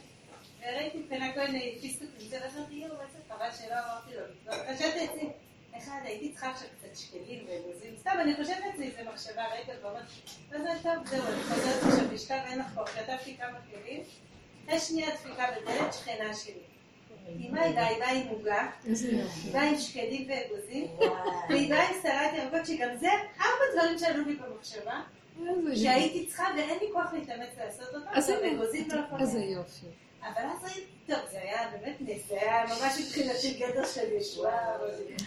וראיתי קנה כל מיני פיסטות מזה, ואז אמרתי, יאו, מה זה חבל שלא אמרתי לו, לא חשבתי את זה. אחד, הייתי צריכה עכשיו קצת שקלים ומוזים, סתם, אני חושבת את זה איזה מחשבה, ראיתי כבר, ואז אמרתי, טוב, זהו, אני חוזרת עכשיו לשתב, אין לך כבר, כתבתי כמה כלים, השנייה דפיקה בדלת, שכנה שלי. אמא היא באה עם מוגה, היא באה עם שקדים ואגוזים, והיא באה עם סלט ירקות, שגם זה ארבע דברים שעלו לי במחשבה, שהייתי צריכה ואין לי כוח להתאמץ לעשות אותם, ואגוזים לא יכולים. איזה יופי. אבל אז ראיתי, טוב, זה היה באמת נס, זה היה ממש התחילה של גדר של ישועה.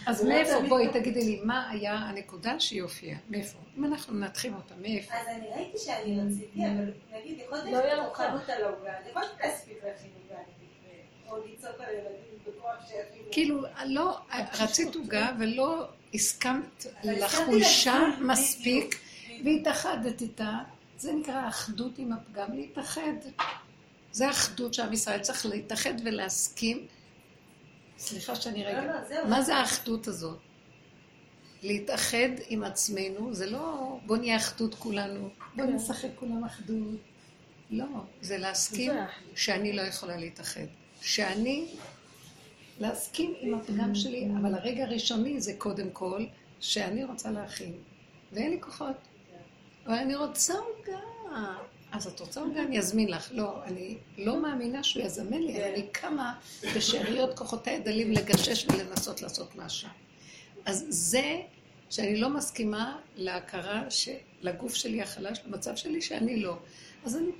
אז מאיפה, בואי תגידי לי, מה היה הנקודה שיופיע? מאיפה? אם אנחנו נתחיל אותה, מאיפה? אז אני ראיתי שאני רציתי, אבל נגיד, יכולתי להתרוכבות על ההוגה, יכולתי להספיק להכין הוגה. או ליצוק על ילדים בכוח שיחינו. כאילו, לא, רצית הוגה ולא הסכמת לחושה מספיק, והתאחדת איתה, זה נקרא אחדות עם הפגם, להתאחד. זה האחדות שעם ישראל צריך להתאחד ולהסכים. סליחה שאני רגע. מה זה האחדות הזאת? להתאחד עם עצמנו, זה לא בוא נהיה אחדות כולנו, בוא נשחק כולם אחדות. לא, זה להסכים שאני לא יכולה להתאחד. שאני להסכים עם הפגם שלי, אבל הרגע הראשוני זה קודם כל שאני רוצה להכין, ואין לי כוחות. אבל אני רוצה הוגה. אז את רוצה הוגה? אני אזמין לך. לא, אני לא מאמינה שהוא יזמן לי, אבל אני קמה בשאריות כוחותי הדלים לגשש ולנסות לעשות משהו. אז זה שאני לא מסכימה להכרה לגוף שלי החלש, למצב שלי שאני לא. אז אני,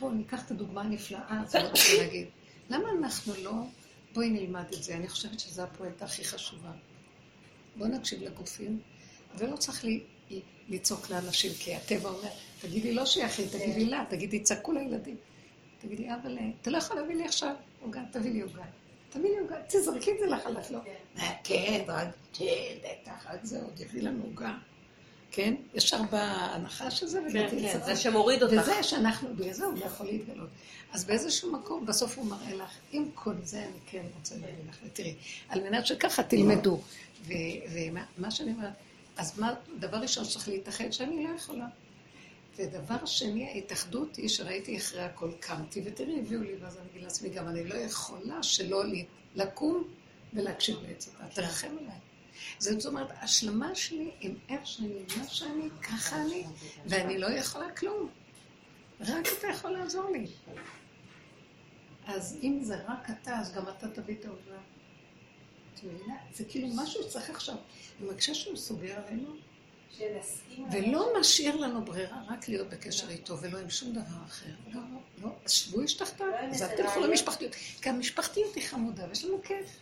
בואו ניקח את הדוגמה הנפלאה, זה לא רוצה להגיד. למה אנחנו לא, בואי נלמד את זה, אני חושבת שזו הפואנטה הכי חשובה. בואו נקשיב לגופים, ולא צריך לי, ליצוק לאנשים, כי הטבע אומר, תגידי לא שיחי, תגידי לה, תגידי, צעקו לילדים. תגידי, אבל אתה לא יכול להביא לי עכשיו הוגה, תביא לי הוגה. תביא לי הוגה, תזרקי את זה לחלט, לא. כן, רק תחת זה עוד יביא לנו הוגה. כן? ישר בהנחה שזה ולדעתי לצרח. זה שמוריד אותך. וזה שאנחנו, בגלל זה הוא לא יכול להתגלות. אז באיזשהו מקום, בסוף הוא מראה לך, עם כל זה אני כן רוצה להגיד לך, ותראי, על מנת שככה תלמדו. ומה שאני אומרת, אז דבר ראשון שצריך להתאחד, שאני לא יכולה. ודבר שני, ההתאחדות היא שראיתי אחרי הכל, קמתי, ותראי, הביאו לי, ואז אני אגיד לעצמי, גם אני לא יכולה שלא לקום ולהקשיב לעצת, תרחם עליי. זאת אומרת, השלמה שלי עם איך שאני, מה שאני, ככה אני, ואני לא יכולה כלום. רק אתה יכול לעזור לי. אז אם זה רק אתה, אז גם אתה תביא את העובדה. את מבינה? זה כאילו משהו צריך עכשיו. אני מקשה שהוא סוגר עלינו, ולא משאיר לנו ברירה, רק להיות בקשר איתו, ולא עם שום דבר אחר. לא, לא, אז שבו יש תחתיו, אז אל תלכו למשפחתיות. כי המשפחתיות היא חמודה, ויש לנו כיף.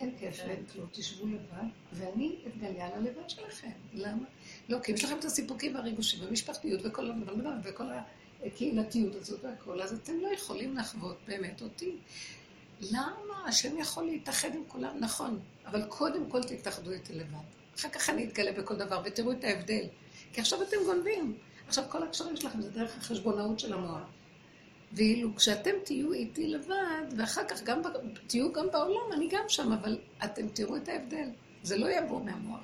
אין כיף, אין כלום, תשבו לבד, ואני אתגליה ללבד שלכם. למה? לא, כי אם יש לכם את הסיפוקים והריגושים, ומשפחתיות, וכל הדבר, וכל הקהילתיות הזאת והכל, אז אתם לא יכולים לחוות באמת אותי. למה? השם יכול להתאחד עם כולם, נכון, אבל קודם כל תתאחדו איתי לבד. אחר כך אני אתגלה בכל דבר, ותראו את ההבדל. כי עכשיו אתם גונבים. עכשיו כל הקשרים שלכם זה דרך החשבונאות של המוח. ואילו כשאתם תהיו איתי לבד, ואחר כך גם, תהיו גם בעולם, אני גם שם, אבל אתם תראו את ההבדל. זה לא יבוא מהמוח.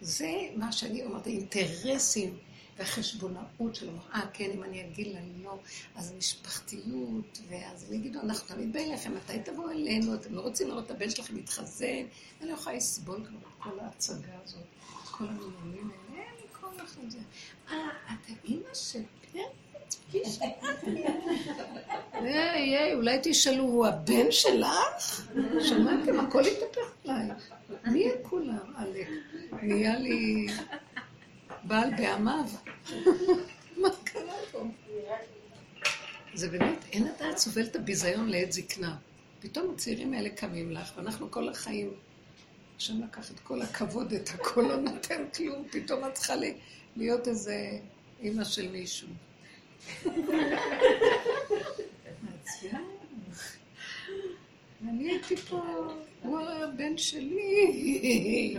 זה מה שאני אומרת, האינטרסים והחשבונאות של המוח. אה, כן, אם אני אגיד לה לא, אז משפחתיות, ואז אני אגיד לו, אנחנו תמיד בין לכם, מתי תבוא אלינו, אתם לא רוצים לראות את הבן שלכם מתחזן, אני לא יכולה לסבול כבר את כל ההצגה הזאת, את כל המילומים האלה, אני קורא לך את זה. אה, אתה אימא של פרק? אולי תשאלו, הוא הבן שלך? שמעתם, הכל התהפך עליי. מי כולם, אלק? נהיה לי בעל בעמיו. מה קרה פה? זה באמת, אין אתה סובל את הביזיון לעת זקנה. פתאום הצעירים האלה קמים לך, ואנחנו כל החיים, שם לקח את כל הכבוד, את הכל לא נתן כלום, פתאום את צריכה להיות איזה אמא של מישהו. מעצבן אני הייתי פה הוא הבן שלי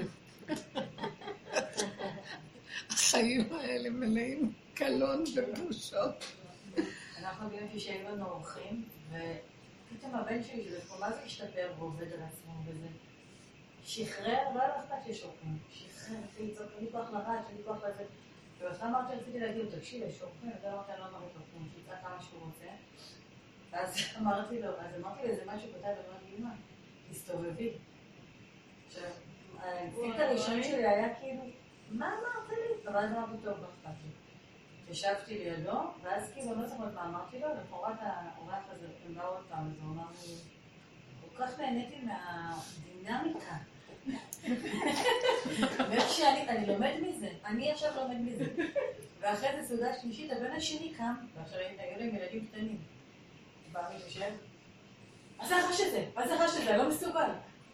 החיים האלה מלאים קלון ובושות אנחנו ביום שיש לנו אורחים ופתאום הבן שלי זה פה מה זה השתפר ועובד על עצמו וזה שחרר, לא היה אכפת שיש אורחים. שחרר, אני צריך לצעוק לבד, שאני כוח לזה. ואתה אמרת שרציתי להגיד, תקשיב, יש אורחים, ואתה אמרת, אני לא אמרת אורחים, שיצא כמה שהוא רוצה. ואז אמרתי לו, אז אמרתי לו, זה משהו כותב, אמרתי, אימא, תסתובבי. עכשיו, הציט הראשון שלי היה כאילו, מה אמרת לי? אבל אז אמרתי טוב, לא אכפת לי. ישבתי לידו, ואז כאילו, לא זוכרת מה אמרתי לו, לפעורת האורח הזה, הם באו עוד פעם, אז הוא אמר לי, כל כך נהניתי מהדינמיקה. ואיך שאני לומד מזה, אני עכשיו לומד מזה. ואחרי זה סעודה שלישית, הבן השני קם, ועכשיו הייתי נגיד עם ילדים קטנים. בא מי יושב, מה זה החש את זה? מה זה החש את זה? לא מסוגל.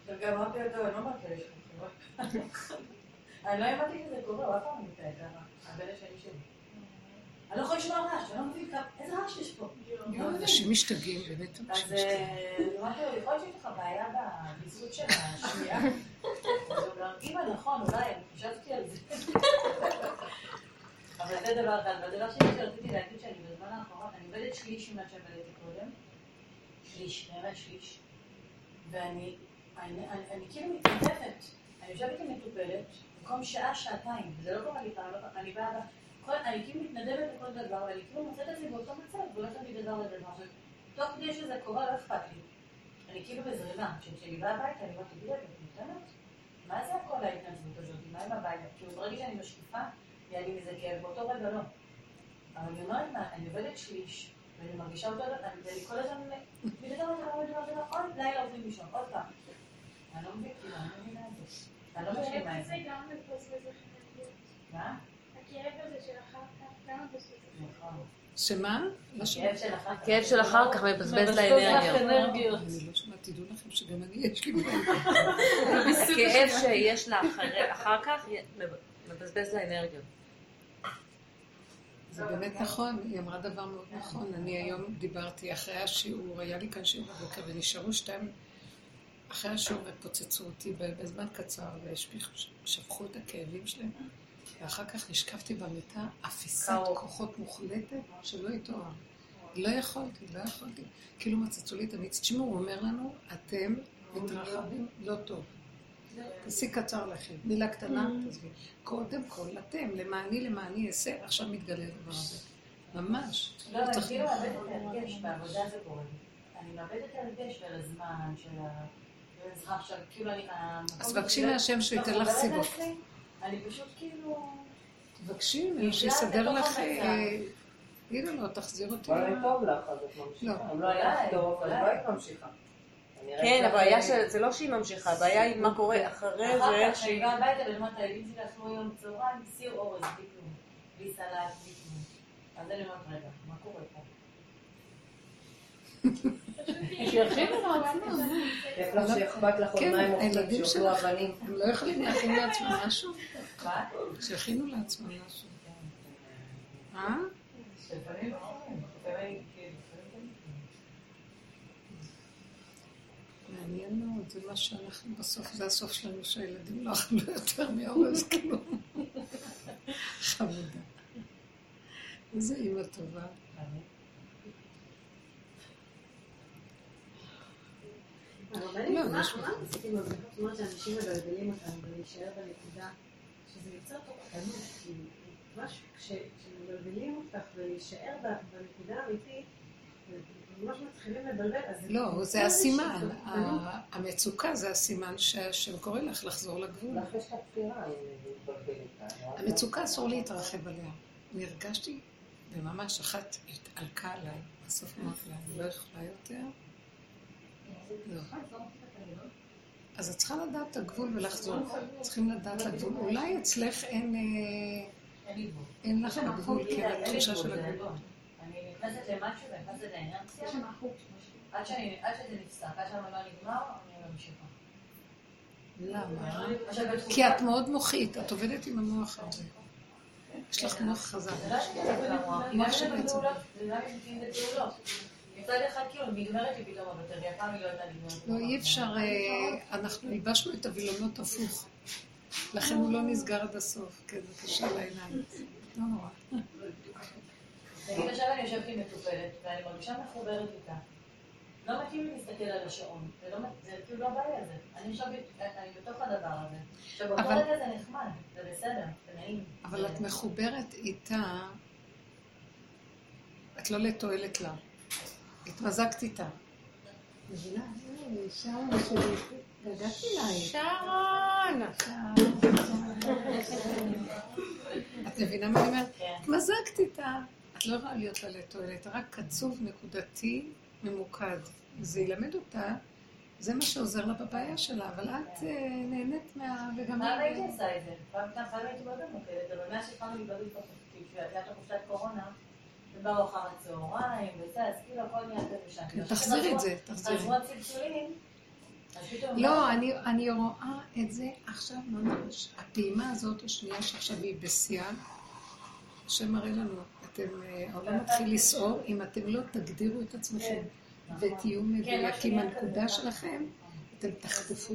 וגם אמרתי אותו, אני לא אמרתי לי שם. אני לא אמרתי שזה קורה, הוא אף פעם נמצא את הבן השני שלי. אני לא יכול לשמוע רעש, אני לא מבין כמה, איזה רעש יש פה? אנשים משתגעים, באמת אנשים משתגעים. אז אמרתי לו, יכול להיות שיש לך בעיה בביזות של השמיעה? אמא, נכון, אולי, אני חשבתי על זה. אבל זה דבר אחד, והדבר שלי שרציתי להגיד שאני בזמן האחרון, אני עובדת שליש ממה שעבדתי קודם, שליש, נראה שליש, ואני כאילו מתנדבת, אני יושבת למטופלת, במקום שעה, שעתיים, וזה לא קורה לי פעם, אני באה בה, אני כאילו מתנדבת לכל דבר, ואני כאילו מוצאת את זה באותו מצב, ולא תמיד דבר לדבר. תוך כדי שזה קורה, לא אכפת לי. אני כאילו בזרימה, כשאני באה הביתה, אני באה תגידה, את נותנת? מה זה הכל ההתנצבות הזאת? מה עם הביתה? כי הוא ברגיש שאני משקיפה, ואני מזכרת, באותו רגע לא. אבל אני אומרת מה, אני עובדת שליש, ואני מרגישה אותו, ואני כל הזמן, בגלל דבר דבר דבר דבר, עוד לילה עובדים לישון, עוד פעם. אני לא מבין, כאילו, אני מבינה את זה. אני לא מבינה את הכאב הזה של אחר כך, כמה פספס אחר כך? שמה? הכאב של אחר כך מבזבז לאנרגיות. אני לא שומעת, תדעו לכם שגם אני יש לי בעיה. הכאב שיש לה אחר כך מבזבז לאנרגיות. זה באמת נכון, היא אמרה דבר מאוד נכון. אני היום דיברתי אחרי השיעור, היה לי כאן שיעור בבוקר ונשארו שתיים אחרי השיעור ופוצצו אותי בזמן קצר ושפכו את הכאבים שלהם. ואחר כך נשקפתי במיטה, אפיסת כוחות מוחלטת שלא יתואר. לא יכולתי, לא יכולתי. כאילו מצצו לי את המיץ. תשמעו, הוא אומר לנו, אתם מתרחבים לא טוב. תעשי קצר לכם, מילה קטנה, תעזבי. קודם כל, אתם, למעני, למעני, אעשה, עכשיו מתגלה דבר הזה. ממש. לא, אני כאילו מאבדת הרגש, בעבודה זה קורה. אני מאבדת הרגש על הזמן של ה... אז בבקשי מהשם שהוא ייתן לך סיבות. אני פשוט כאילו... תבקשי, אני שיסדר לך... הנה לא, תחזיר אותי. אבל אני טוב לך, אז את ממשיכה. אם לא היה טוב, אז לא היית ממשיכה. כן, הבעיה שזה לא שהיא ממשיכה, הבעיה היא מה קורה אחרי זה... אחר כך, אני באה הביתה ולמדת, הילדים שלי עשו היום צהריים, סיר אורז, בלי כלום. בלי סלט, בלי כלום. אז אני אומרת, רגע, מה קורה פה? שירחיב לנו עצמם. כיף לך שיחבק לך עוד מים אוכלים שיוכלו אבנים. הם לא יכולים להכין לעצמם משהו? מה? שיכינו לעצמם משהו. אה? שפנים אוכלים. מעניין מאוד, זה מה שאנחנו בסוף, זה הסוף שלנו שהילדים לא אכלו יותר מאורז כלום. חמודה. איזה אימא טובה. מה המסכים הזה? זאת אומרת שאנשים מגלגלים אותנו ולהישאר בנקודה שזה יוצא אותו חנות, כאילו משהו כשמגלגלים אותך ולהישאר בנקודה האמיתית ממש מתחילים לבלבל. לא, זה הסימן, המצוקה זה הסימן שקורא לך לחזור לגבול. אחרי שאתה פתירה המצוקה אסור להתרחב עליה. אני הרגשתי וממש אחת התעלקה עליי בסוף אמרתי לה, אני לא יכולה יותר. אז את צריכה לדעת את הגבול ולחזור, צריכים לדעת לגבול, אולי אצלך אין לך לגבול, כי התחושה של הגבול. אני נכנסת למשהו ונכנסת לאנרציה, עד שזה נפסק, עד שאני לא נגמר, אני ממשיכה. למה? כי את מאוד מוחית, את עובדת עם המוח הזה. יש לך מוח חזק. זה לא שתתעבד למוח, זה לא שתתעבד לפעולות. מצד אחד כאילו, נגמרת לי פתאום הבטריה, כמה היא לא הייתה נגמרת. לא, אי אפשר, אנחנו ניבשנו את הווילונות הפוך. לכן הוא לא נסגר עד הסוף, כי זה קשה לעיניים. לא נורא. נגיד, עכשיו אני יושבת עם מטופלת, ואני מרגישה מחוברת איתה. לא מתאים לי להסתכל על השעון, זה כאילו לא הבעיה הזה, אני עכשיו בתוך הדבר הזה, עכשיו אותו רגע זה נחמד, זה בסדר, זה נעים. אבל את מחוברת איתה, את לא לתועלת לה, התמזקת איתה. מבינה? שרון, גדלתי להי. שרון! את מבינה מה אני אומרת? התמזקת איתה, את לא יכולה להיות לה לתועלת, רק קצוב נקודתי, ממוקד. זה ילמד אותה, זה מה שעוזר לה בבעיה שלה, אבל את נהנית מה... מה הייתי עשה את זה? פעם ככה הייתי מאוד ממוקדת, אבל מאז שכאן נתבדות פחותית, כשהייתה חופשת קורונה, ובאו אחר הצהריים, וזה, אז כאילו הכל נהיה כזה שם. תחזרי את זה, תחזרי. אז רואה צלצולים, אז פתאום... לא, אני רואה את זה עכשיו ממש. הפעימה הזאת השנייה שעכשיו היא בשיאה, שמראה לנו. העולם מתחיל לסעור אם אתם לא תגדירו את עצמכם ותהיו מדויקים הנקודה שלכם, אתם תחטפו.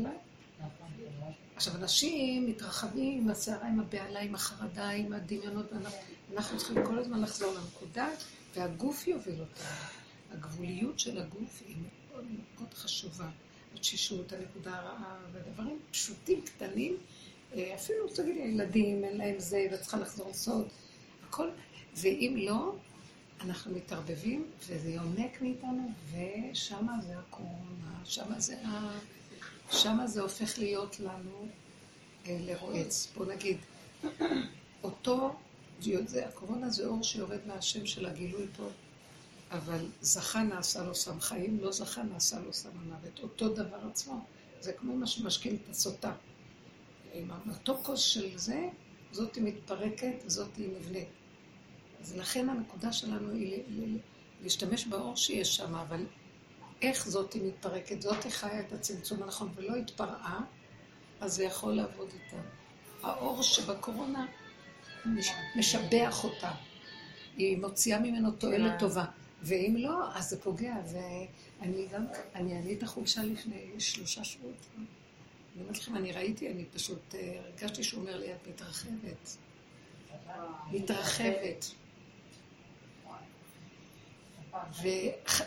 עכשיו אנשים מתרחבים עם השערה, עם הבעלה, עם החרדה, עם הדמיונות, אנחנו צריכים כל הזמן לחזור לנקודה והגוף יוביל אותנו. הגבוליות של הגוף היא מאוד מאוד חשובה, התשישות, הנקודה הרעה והדברים פשוטים, קטנים, אפילו תגיד ילדים, אין להם זה, וצריכה לחזור לסוד, הכל. ואם לא, אנחנו מתערבבים, וזה יונק מאיתנו, ושמה זה הקורונה, שמה זה, ה... שמה זה הופך להיות לנו אה, לרועץ. בוא נגיד, אותו, זה, הקורונה זה אור שיורד מהשם של הגילוי פה, אבל זכה נעשה לו סם חיים, לא זכה נעשה לו סם המוות. אותו דבר עצמו, זה כמו מה שמשקים את הסוטה. עם אותו כוס של זה, זאת היא מתפרקת, זאת היא נבנית. אז לכן הנקודה שלנו היא להשתמש באור שיש שם, אבל איך זאת היא מתפרקת, זאת חיה את הצמצום הנכון ולא התפרעה, אז זה יכול לעבוד איתה. האור שבקורונה משבח אותה, היא מוציאה ממנו תועלת טובה, ואם לא, אז זה פוגע. ואני גם, אני ענית החופשה לפני שלושה שבועות. אני אומרת לכם, אני ראיתי, אני פשוט הרגשתי שהוא אומר לי, את מתרחבת, מתרחבת.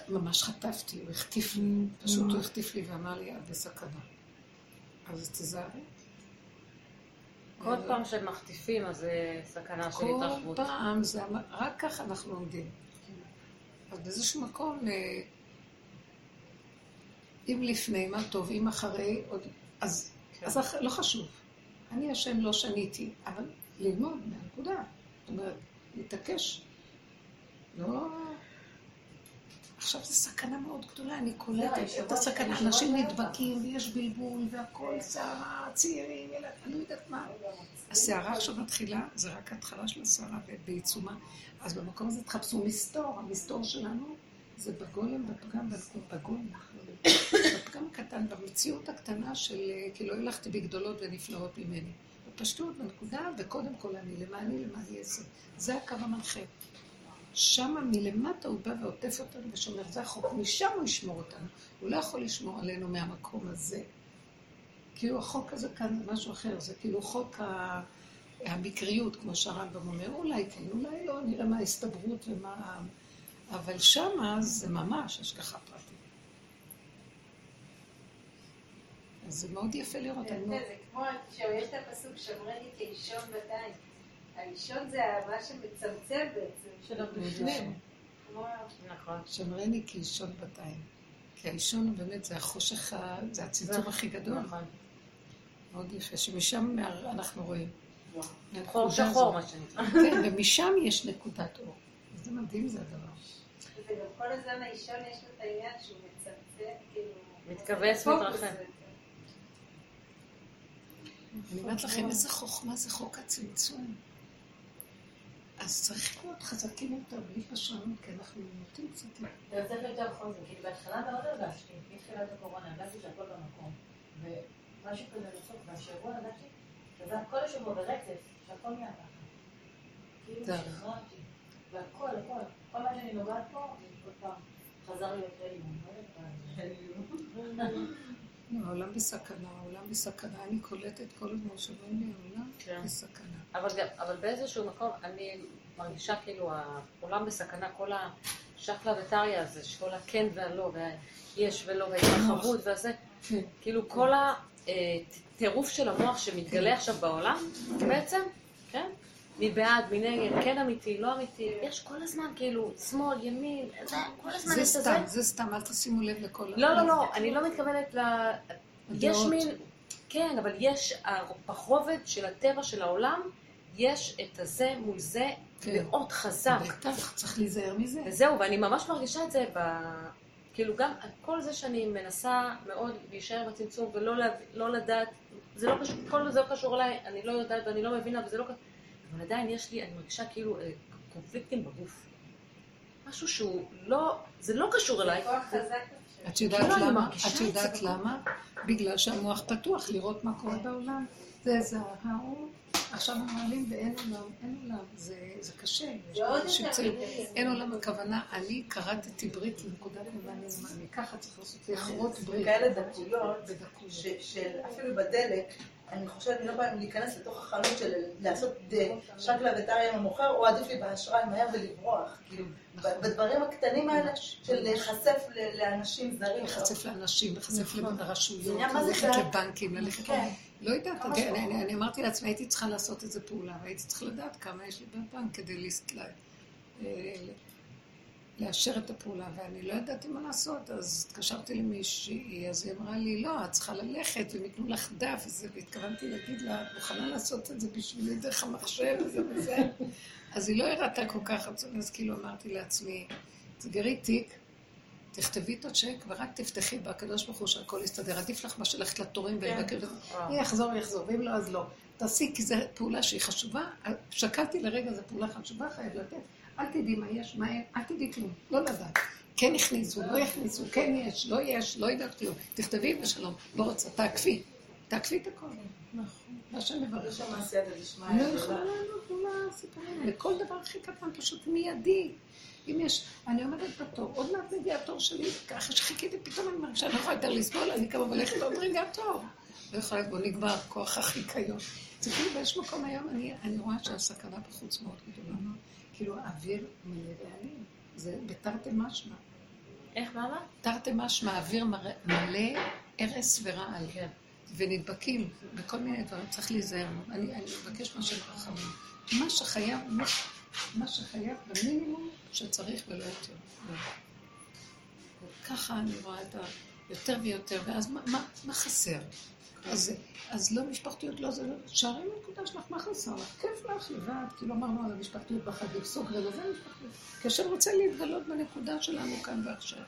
וממש חטפתי, הוא החטיף לי, פשוט הוא החטיף לי ואמר לי, את בסכנה. אז תזהרי. כל פעם שהם מחטיפים, אז זה סכנה של התרחבות. כל פעם, רק כך אנחנו עומדים. אז באיזשהו מקום, אם לפני, מה טוב, אם אחרי, אז לא חשוב. אני השם לא שניתי, אבל ללמוד מהנקודה. זאת אומרת, להתעקש. לא... עכשיו זו סכנה מאוד גדולה, אני קולטת את הסכנה, אנשים נדבקים ויש בלבול והכל שערה, צעירים, אני לא יודעת מה. השערה עכשיו מתחילה, זה רק ההתחלה של השערה בעיצומה, אז במקום הזה תחפשו מסתור, המסתור שלנו זה בגולם, בפגם, בגולם, בפגם הקטן, במציאות הקטנה של כי לא הלכתי בגדולות ונפלאות ממני. בפשטות, בנקודה, וקודם כל אני, למה אני, למה אני אעשה. זה הקו המנחה. שמה מלמטה הוא בא ועוטף אותנו ושומר, זה החוק, משם הוא ישמור אותנו. הוא לא יכול לשמור עלינו מהמקום הזה. כאילו החוק הזה כאן זה משהו אחר, זה כאילו חוק המקריות, כמו שהרמב"ם אומר, אולי כן, אולי לא, נראה מה ההסתברות ומה... אבל שמה זה ממש השגחה פרטית. אז זה מאוד יפה לראות. זה כמו שיש את הפסוק, שמרני כאישון בתיים. האישון זה מה שמצמצם בעצם, של הבפנים. נכון. שמרני כאישון בתיים. כי האישון באמת זה החושך, זה הצמצום הכי גדול. נכון. מאוד יפה, שמשם אנחנו רואים. חור שחור מה שנקרא. כן, ומשם יש נקודת אור. זה מדהים זה הדבר. ובכל הזמן האישון יש לו את העניין שהוא מצמצם, כאילו... מתכווץ מתרחם. אני אומרת לכם, איזה חוכמה זה חוק הצמצום. אז צריך להיות חזקים יותר, בלי פשרנות, כי אנחנו נותנים קצת. זה יוצא יותר חוזק, כי בהתחלה מאוד הרגשתי, מתחילת הקורונה, הרגשתי שהכל במקום, ומשהו כזה לסוף, והשבוע הרגשתי, וזה כל השבוע ברצף, שהכל נהיה ככה. כאילו שחררתי, והכל, הכל, כל מה שאני נוגעת פה, כל פעם חזר לי יותר לימון. העולם בסכנה, העולם בסכנה, אני קולטת כל הזמן שבאים לי, העולם בסכנה. אבל באיזשהו מקום אני מרגישה כאילו העולם בסכנה, כל שחלה וטריה הזה, שכל הכן והלא, והיש ולא, וההתרחבות והזה, כאילו כל הטירוף של המוח שמתגלה עכשיו בעולם, בעצם, כן? מבעד, מנגד, כן אמיתי, לא אמיתי, יש כל הזמן כאילו שמאל, ימין, זה כל הזמן זה סתם, זה סתם, אל תשימו לב לכל... לא, לא, לא, אני לא מתכוונת ל... יש מין... כן, אבל יש הרוחב של הטבע של העולם, יש את הזה מול זה מאוד חזק. בטח, צריך להיזהר מזה. וזהו, ואני ממש מרגישה את זה, כאילו גם כל זה שאני מנסה מאוד להישאר בצמצום ולא לדעת, זה לא קשור, כל זה לא קשור אליי, אני לא יודעת ואני לא מבינה וזה לא קשור, אבל עדיין יש לי, אני מרגישה כאילו קונפליקטים בגוף. משהו שהוא לא, זה לא קשור אליי. את יודעת למה? את יודעת למה? בגלל שהמוח פתוח לראות מה קורה בעולם. זה זה ההוא. עכשיו המעלים ואין עולם, אין עולם. זה קשה. אין עולם הכוונה. אני קראתי ברית לנקודת מבנה. אני ככה צריך לעשות לכרות ברית. כאלה דקויות, אפילו בדלק, אני חושבת, אני לא באה להיכנס לתוך החנות של לעשות שקלה וטריה עם המוכר, או עדיף לי באשראי מהר ולברוח. כאילו, בדברים הקטנים האלה של להיחשף לאנשים זרים. להיחשף לאנשים, להיחשף לרשויות, ללכת לבנקים, ללכת... לא יודעת, אני אמרתי לעצמי, הייתי צריכה לעשות איזה פעולה, והייתי צריכה לדעת כמה יש לי בבנק כדי לאשר את הפעולה, ואני לא ידעתי מה לעשות, אז התקשרתי למישהי, אז היא אמרה לי, לא, את צריכה ללכת, ונתנו לך דף, והתכוונתי להגיד לה, את מוכנה לעשות את זה בשבילי דרך המחשב, וזה וזה. אז היא לא הראתה כל כך, אז כאילו אמרתי לעצמי, תגרי תיק, תכתבי את הצ'ק, ורק תפתחי בהקדוש ברוך הוא שהכל יסתדר, עדיף לך מה שלכת לתורים, והיא יחזור ויחזור, ואם לא, אז לא. תעשי, כי זו פעולה שהיא חשובה, שקלתי לרגע, זו פעולה חשובה, חייב לתת. אל תדעי מה יש, מה אין, אל תדעי כלום, לא לדעת. כן הכניסו, לא הכניסו, כן יש, לא יש, לא ידעת כלום. תכתבי בשלום, לא רוצה, תעקפי. תעקפי את הכל. נכון. מה שאני מברך. יש שם מעשיית הדשמי. לא יכולה, לא יכולה, סיפורים. וכל דבר הכי קטן, פשוט מיידי. אם יש, אני עומדת בתור, עוד מעט מגיע התור שלי, ככה שחיכיתי, פתאום אני מרגישה, אני לא יכולה יותר לסבול, אני כמה הולכת עוד רגע התור. לא יכולה, בוא נגמר, כוח הכי קיון. זה כאילו באיזשהו מקום היום, אני רואה שהסכנה בחוץ מאוד גדולה. כאילו האוויר מלא רעלים, זה בתרתי משמע. איך מאמה? תרתי משמע, האוויר מלא ערס ורעל, ונדבקים בכל מיני דברים, צריך להיזהר. אני מבקש מה שרחמים. מה שחייב, מה שחייב במינימום שצריך ולא יותר. ככה אני רואה את ה... יותר ויותר, ואז מה חסר? אז לא משפחתיות, לא זה לא, שערי מהנקודה שלך, מה חסר לך? כיף לך לבד, כי לא אמרנו על המשפחתיות בחדיב סוג ולבן משפחתיות. כאשר רוצה להתגלות בנקודה שלנו כאן ועכשיו,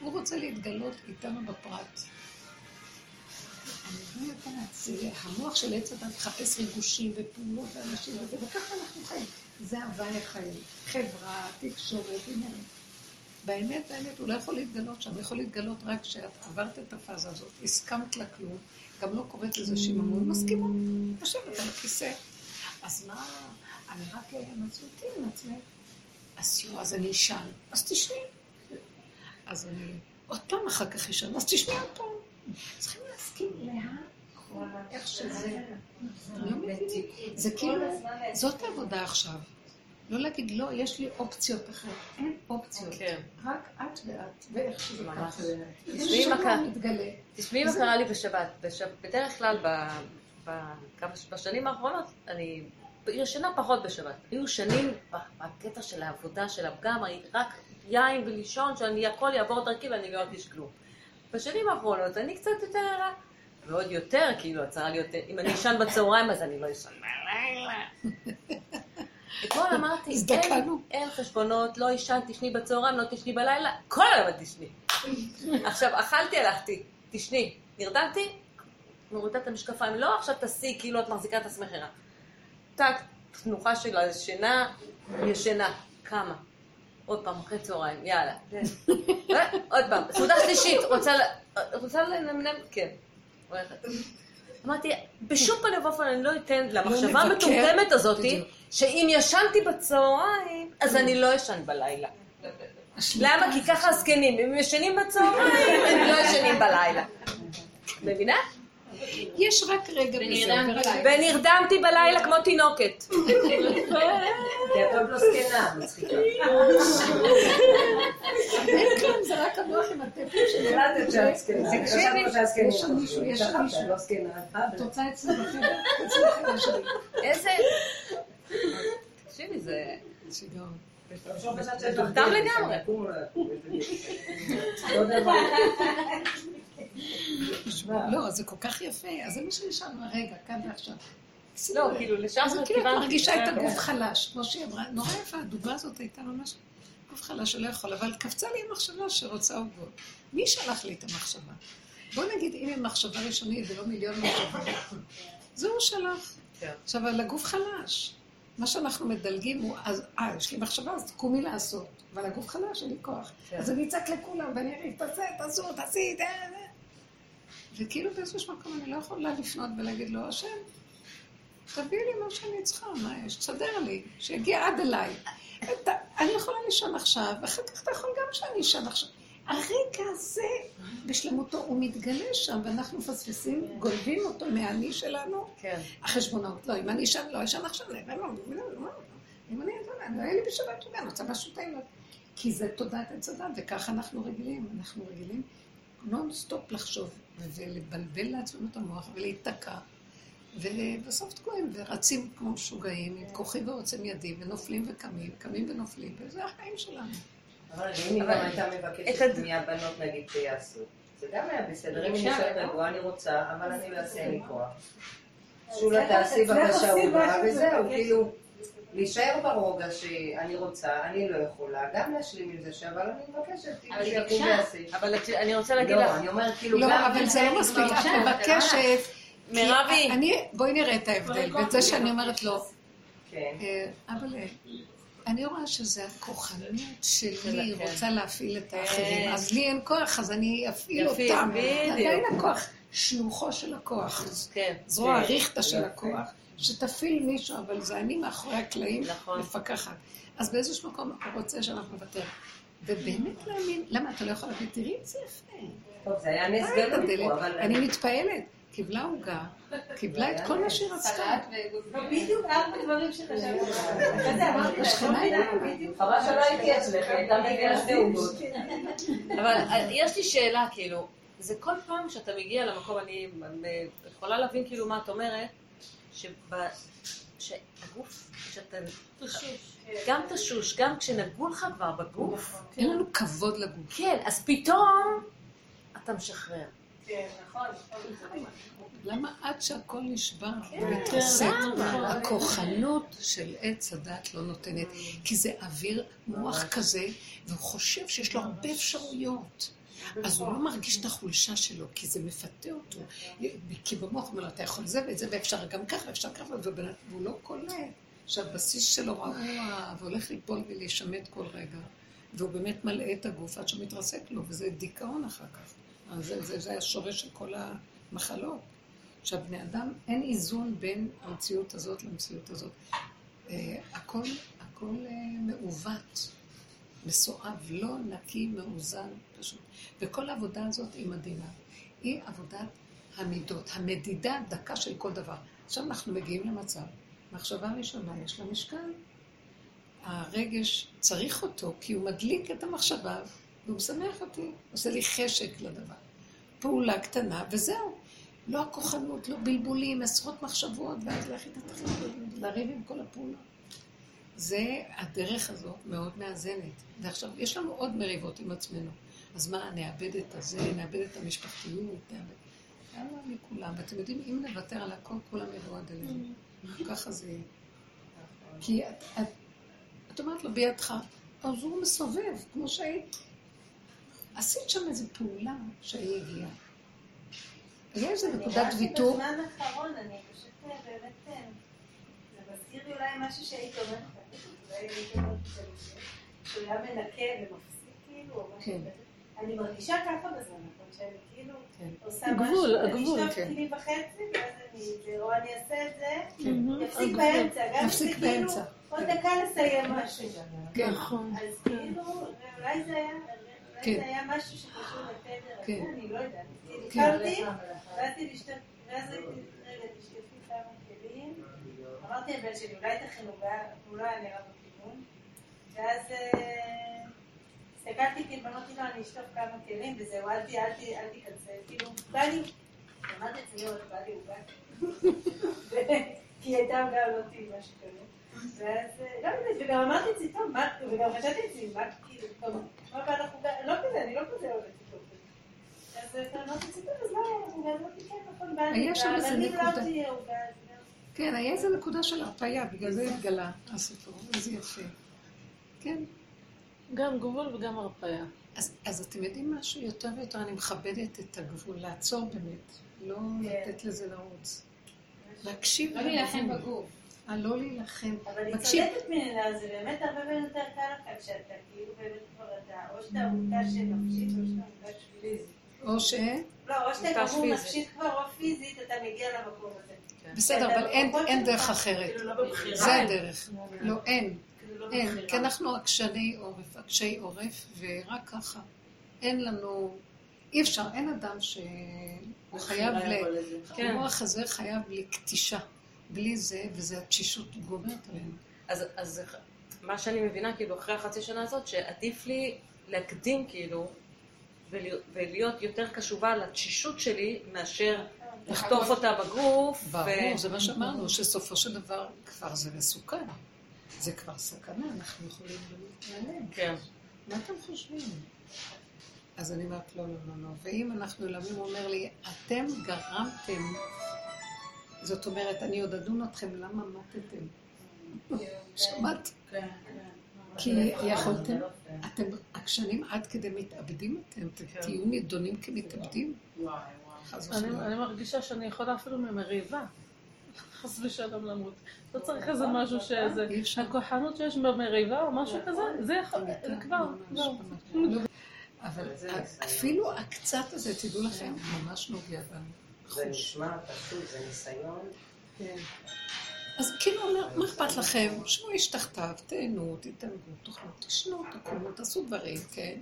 הוא רוצה להתגלות איתנו בפרט. אני לא יודעת, זה המוח של עץ אדם מחפש ריגושים ופעולות ואנשים וזה, וככה אנחנו חיים. זה הווי החיים, חברה, תקשורת, עניינים. באמת, באמת, הוא לא יכול להתגלות שם, הוא יכול להתגלות רק כשאת עברת את הפאזה הזאת, הסכמת לכלום, גם לא קוראת לזה שיממון, מסכימות, תשבת על הכיסא. אז מה, אני רק לא מצאתי עם עצמי, אז יו, אז אני אשן, אז תשני. אז אני עוד פעם אחר כך אשן, אז תשני עוד פעם. צריכים להסכים להכל, איך שזה. זה כאילו, זאת העבודה עכשיו. לא להגיד, לא, יש לי אופציות אחרת. אין אופציות. רק את ואת, ואיך שזה ככה. תשמעי מה קרה לי בשבת. בדרך כלל, בשנים האחרונות, אני ישנה פחות בשבת. היו שנים בקטע של העבודה של הפגם, רק יין ולישון, שהכל יעבור דרכי ואני לא ארגיש כלום. בשנים האחרונות, אני קצת יותר עלה. ועוד יותר, כאילו, הצהרה לי יותר. אם אני ישן בצהריים, אז אני לא ישן. אתמול אמרתי, אין חשבונות, לא ישן, תשני בצהריים, לא תשני בלילה, כל הלמה תשני. עכשיו, אכלתי, הלכתי, תשני, נרדמתי, מורידה את המשקפיים, לא עכשיו תעשי, כאילו את מחזיקה את עצמך רע. תק, תנוחה של השינה, ישנה, כמה? עוד פעם, אחרי צהריים, יאללה. עוד פעם, סעודה שלישית, רוצה למנם? כן, הולכת. אמרתי, בשום פנים ואופן אני לא אתן למחשבה המטומטמת הזאת, שאם ישנתי בצהריים, אז אני לא ישן בלילה. למה? כי ככה הסכנים, אם ישנים בצהריים, הם לא ישנים בלילה. מבינה? יש רק רגע בסדר. ונרדמתי בלילה כמו תינוקת. כי את עוד לא סקנה, מצחיקה. אין כאן, זה רק המוח עם הטפים שלי. נולדת שאת סקנה. יש מישהו, יש מישהו. את רוצה אצלך בחדר? איזה... תקשיבי, זה... שיגעון. תחתם לגמרי. לא, זה כל כך יפה, אז זה מה שנשארנו, רגע, כאן ועכשיו. לא, כאילו, לשם... אז כאילו, את מרגישה את הגוף חלש, כמו שהיא אמרה, נורא יפה, הדוגה הזאת הייתה ממש גוף חלש שלא יכול, אבל קפצה לי מחשבה שרוצה עוגות. מי שלח לי את המחשבה? בוא נגיד, אם היא מחשבה ראשונית ולא מיליון מחשבה, זה הוא שלח. עכשיו, על הגוף חלש. מה שאנחנו מדלגים הוא, אה, יש לי מחשבה, אז תקומי לעשות, אבל הגוף חלש, אין לי כוח. אז אני אצעק לכולם, ואני אראה, תעשה, תעשו, תעשי, דה, דה. וכאילו באיזשהו מקום אני לא יכולה לפנות ולהגיד לו, השם, תביא לי מה שאני צריכה, מה יש, תסדר לי, שיגיע עד אליי. אני יכולה לישון עכשיו, ואחר כך אתה יכול גם שאני אשן עכשיו. הרגע הזה, בשלמותו, הוא מתגלה שם, ואנחנו פספסים, גולבים אותו מהאני שלנו. החשבונות, לא, אם אני אשן, לא, אשן עכשיו, לא, לא, לא, לא, לא, אם אני אשן, לא, היה לי בשבת תודה, נוצא בשוטאים, כי זה תודעת הצדה, וככה אנחנו רגילים, אנחנו רגילים נונסטופ לחשוב, ולבלבל לעצמנו את המוח, ולהיתקע, ובסוף תקועים, ורצים כמו משוגעים, עם כוחי ועוצם ידי, ונופלים וקמים, קמים ונופלים, וזה החיים שלנו. אבל אם גם הייתה מבקשת מהבנות נגיד תיעשו, זה גם היה בסדר, אם אני שואלת רגוע, אני רוצה, אבל אני לא אעשה לי כוח. שולה תעשי בבקשה ובאה, וזהו, כאילו, להישאר ברוגע שאני רוצה, אני לא יכולה, גם להשלים עם זה שאבל אני מבקשת, אבל היא בקשה, אבל אני רוצה להגיד לך, לא, אני אומרת כאילו... לא, אבל זה לא מספיק, את מבקשת, כי בואי נראה את ההבדל, ואת זה שאני אומרת לא, אבל... אני רואה שזה הכוחניות שלי, רוצה להפעיל את האחרים. אז לי אין כוח, אז אני אפעיל אותם. עדיין הכוח, שלוחו של הכוח. זרוע הריכתה של הכוח, שתפעיל מישהו, אבל זה אני מאחורי הקלעים מפקחת. אז באיזשהו מקום הוא רוצה שאנחנו נוותר. ובאמת להאמין, למה אתה לא יכול להגיד, תראי את זה יפה. טוב, זה היה נסגר בדיוק, אבל... אני מתפעלת. קיבלה הוגה, קיבלה את כל מה שהיא רצתה. בדיוק ארבע דברים שחשבתי. השכנה היא בדיוק. חבל שלא הייתי אצלך, הייתה מגיעה שתי הוגות. אבל יש לי שאלה, כאילו, זה כל פעם שאתה מגיע למקום, אני יכולה להבין כאילו מה את אומרת, שהגוף, שאתה... תשוש. גם תשוש, גם כשנגעו לך כבר בגוף. אין לנו כבוד לגוף. כן, אז פתאום אתה משחרר. למה עד שהכל נשבר ומתרסק, הכוחנות של עץ הדת לא נותנת, כי זה אוויר מוח כזה, והוא חושב שיש לו הרבה אפשרויות, אז הוא לא מרגיש את החולשה שלו, כי זה מפתה אותו, כי במוח אומר לו, אתה יכול זה ואת זה, ואפשר גם כך ואפשר כך, והוא לא קולט, שהבסיס שלו רעוע, והולך ליפול ולהישמט כל רגע, והוא באמת מלא את הגוף עד שמתרסק לו, וזה דיכאון אחר כך. זה, זה, זה השורש של כל המחלות, שהבני אדם אין איזון בין המציאות הזאת למציאות הזאת. אה, הכל, הכל אה, מעוות, מסואב, לא נקי, מאוזן, פשוט. וכל העבודה הזאת היא מדהימה. היא עבודת המידות, המדידה הדקה של כל דבר. עכשיו אנחנו מגיעים למצב, מחשבה ראשונה יש לה משקל, הרגש צריך אותו כי הוא מדליק את המחשבה, והוא משמח אותי, עושה לי חשק לדבר. פעולה קטנה, וזהו. לא הכוחנות, לא בלבולים, עשרות מחשבות, ואז להכין את התחלות, להריב עם כל הפעולה. זה, הדרך הזאת מאוד מאזנת. ועכשיו, יש לנו עוד מריבות עם עצמנו. אז מה, נאבד את הזה, נאבד את המשפחתיות, נאבד. יאללה מכולם, ואתם יודעים, אם נוותר על הכל, כולם יבואו עד אלינו. ככה זה... כי את, את, את אומרת לו בידך, אז הוא מסובב, כמו שהיית. עשית שם איזו פעולה שהיא הגיעה. היה איזו נקודת ויתור. בזמן האחרון אני פשוט באמת... זה מזכיר לי אולי משהו שהיית אומרת, אולי הייתי אומרת שאני חושבת, שהוא היה מנקה ומפסיק כאילו, או משהו כזה. אני מרגישה ככה בזמן, נכון שאני כאילו עושה משהו, אני אשתובתי לי בחצי, ואז אני, או אני אעשה את זה, נפסיק באמצע, גם שזה כאילו עוד דקה לסיים משהו. נכון. אז כאילו, ואולי זה היה... זה היה משהו שקשור לתדר, אני לא יודעת, נתקלתי, באתי לשתות ואז השתפתי כמה כלים, אמרתי לבן שלי, אולי תכינו, הוא לא היה נראה בכיוון, ואז הסתכלתי כי בנותי לו, אני אשתוף כמה כלים, וזהו, אל תיכנסה, כאילו, בא לי, אמרת את זה יורד, בא לי, הוא בא לי, כי הייתה גם לא תהי משהו כזה. ואז, לא באמת, וגם אמרתי את זה טוב, וגם חשבתי את זה, מה כאילו, מה בא לך, לא כזה, אני לא כזה עובדת טוב. אז אמרתי את זה טוב, אז לא, אנחנו גם לא תיקן, נכון, בא לי, והבנים לא תהיה עובד. כן, היה איזו נקודה של הרפאיה, בגלל זה התגלה הסיפור, איזה יפה. כן. גם גבול וגם הרפאיה. אז אתם יודעים משהו? יותר ויותר אני מכבדת את הגבול, לעצור באמת, לא לתת לזה לעוץ. להקשיב לא להילחם בגוף. לא להילחם. אבל היא צודקת מנהלה, זה באמת הרבה יותר קל לך כשאתה כאילו באמת כבר אתה, או שאתה עמוקה שנפשית או שאתה עמוקה שפיזית. או ש? לא, או שאתה גבור נפשית כבר או פיזית, אתה מגיע למקום הזה. בסדר, אבל אין דרך אחרת. זה הדרך. לא, אין. אין, כי אנחנו עקשני עורף, עקשי עורף, ורק ככה. אין לנו... אי אפשר, אין אדם ש... הוא חייב ל... המוח הזה חייב לקטישה. בלי זה, וזה התשישות גוברת עלינו. אז מה שאני מבינה, כאילו, אחרי החצי שנה הזאת, שעדיף לי להקדים, כאילו, ולהיות יותר קשובה לתשישות שלי, מאשר לכתוב אותה בגוף. ברור, זה מה שאמרנו, שסופו של דבר כבר זה מסוכן. זה כבר סכנה, אנחנו יכולים להיעלם. כן. מה אתם חושבים? אז אני אומרת, לא, לא, לא, לא. ואם אנחנו למים, הוא אומר לי, אתם גרמתם, זאת אומרת, אני עוד אדון אתכם, למה מתתם? שמעת? כן, כן. כי יכולתם, אתם עקשנים עד כדי מתאבדים אתם, תהיו נדונים כמתאבדים. וואי, וואי. אני מרגישה שאני יכולה אפילו ממריבה. חס ושלום למות. לא צריך איזה משהו שזה... הכוחנות שיש במריבה או משהו כזה, זה כבר... אבל אפילו הקצת הזה, תדעו לכם, ממש נוגע בנו. זה נשמע, פשוט, זה ניסיון. אז כאילו אומר, מה אכפת לכם? שהוא ישתחתיו, תהנו, תתנגו, תוכלו, תשנו, תקומו, תעשו דברים, כן?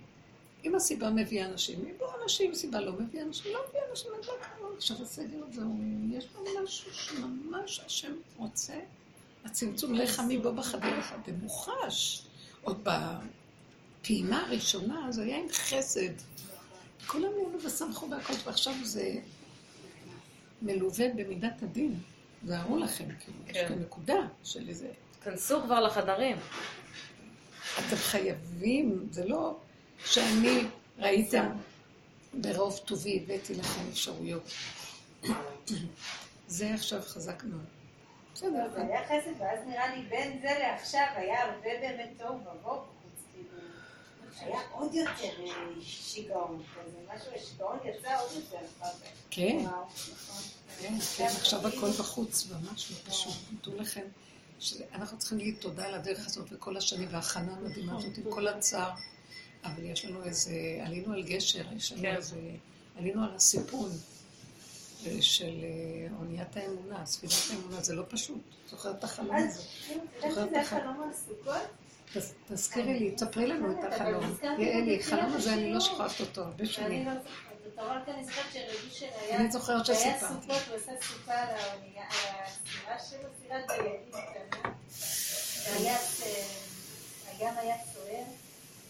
אם הסיבה מביאה אנשים, אם בואו אנשים, סיבה לא מביאה אנשים, לא מביאה אנשים, אני לא קראה, עכשיו הסגל הזה, יש פה משהו שממש השם רוצה, הצמצום לך מבוא בחדר לך, במוחש, עוד בפעימה הראשונה, זה היה עם חסד, כולם יאלו וסמכו בהכל, ועכשיו זה מלווה במידת הדין, זהרו לכם, יש כאן נקודה של איזה... תכנסו כבר לחדרים. אתם חייבים, זה לא... שאני ראיתי ברוב טובי, הבאתי לכם אפשרויות. זה עכשיו חזק מאוד. בסדר. זה היה חסד, ואז נראה לי בין זה לעכשיו היה הרבה באמת טוב ובוא בחוץ. היה עוד יותר שיגעון. משהו, השיגעון יצא עוד יותר. כן. כן, עכשיו הכל בחוץ, ממש לא פשוט. תראו לכם, אנחנו צריכים להגיד תודה על הדרך הזאת וכל השנים, וההכנה המדהימה הזאת עם כל הצער. אבל יש לנו איזה, עלינו על גשר, יש לנו איזה, עלינו על הסיפון של עוניית האמונה, ספינת האמונה, זה לא פשוט, זוכרת את החלום הזה. זוכרת את החלום על הסוכות? תזכירי לי, תספרי לנו את החלום. יעלי, החלום הזה אני לא שוכרת אותו הרבה שנים. אני לא זוכרת אותו, אבל כאן נזכרת שהרגיש שהיה... אני זוכרת שסיפה. היה סוכות, הוא עשה סוכה על הספירה שלו, ספירת דיינים קטנה. הים היה סוער.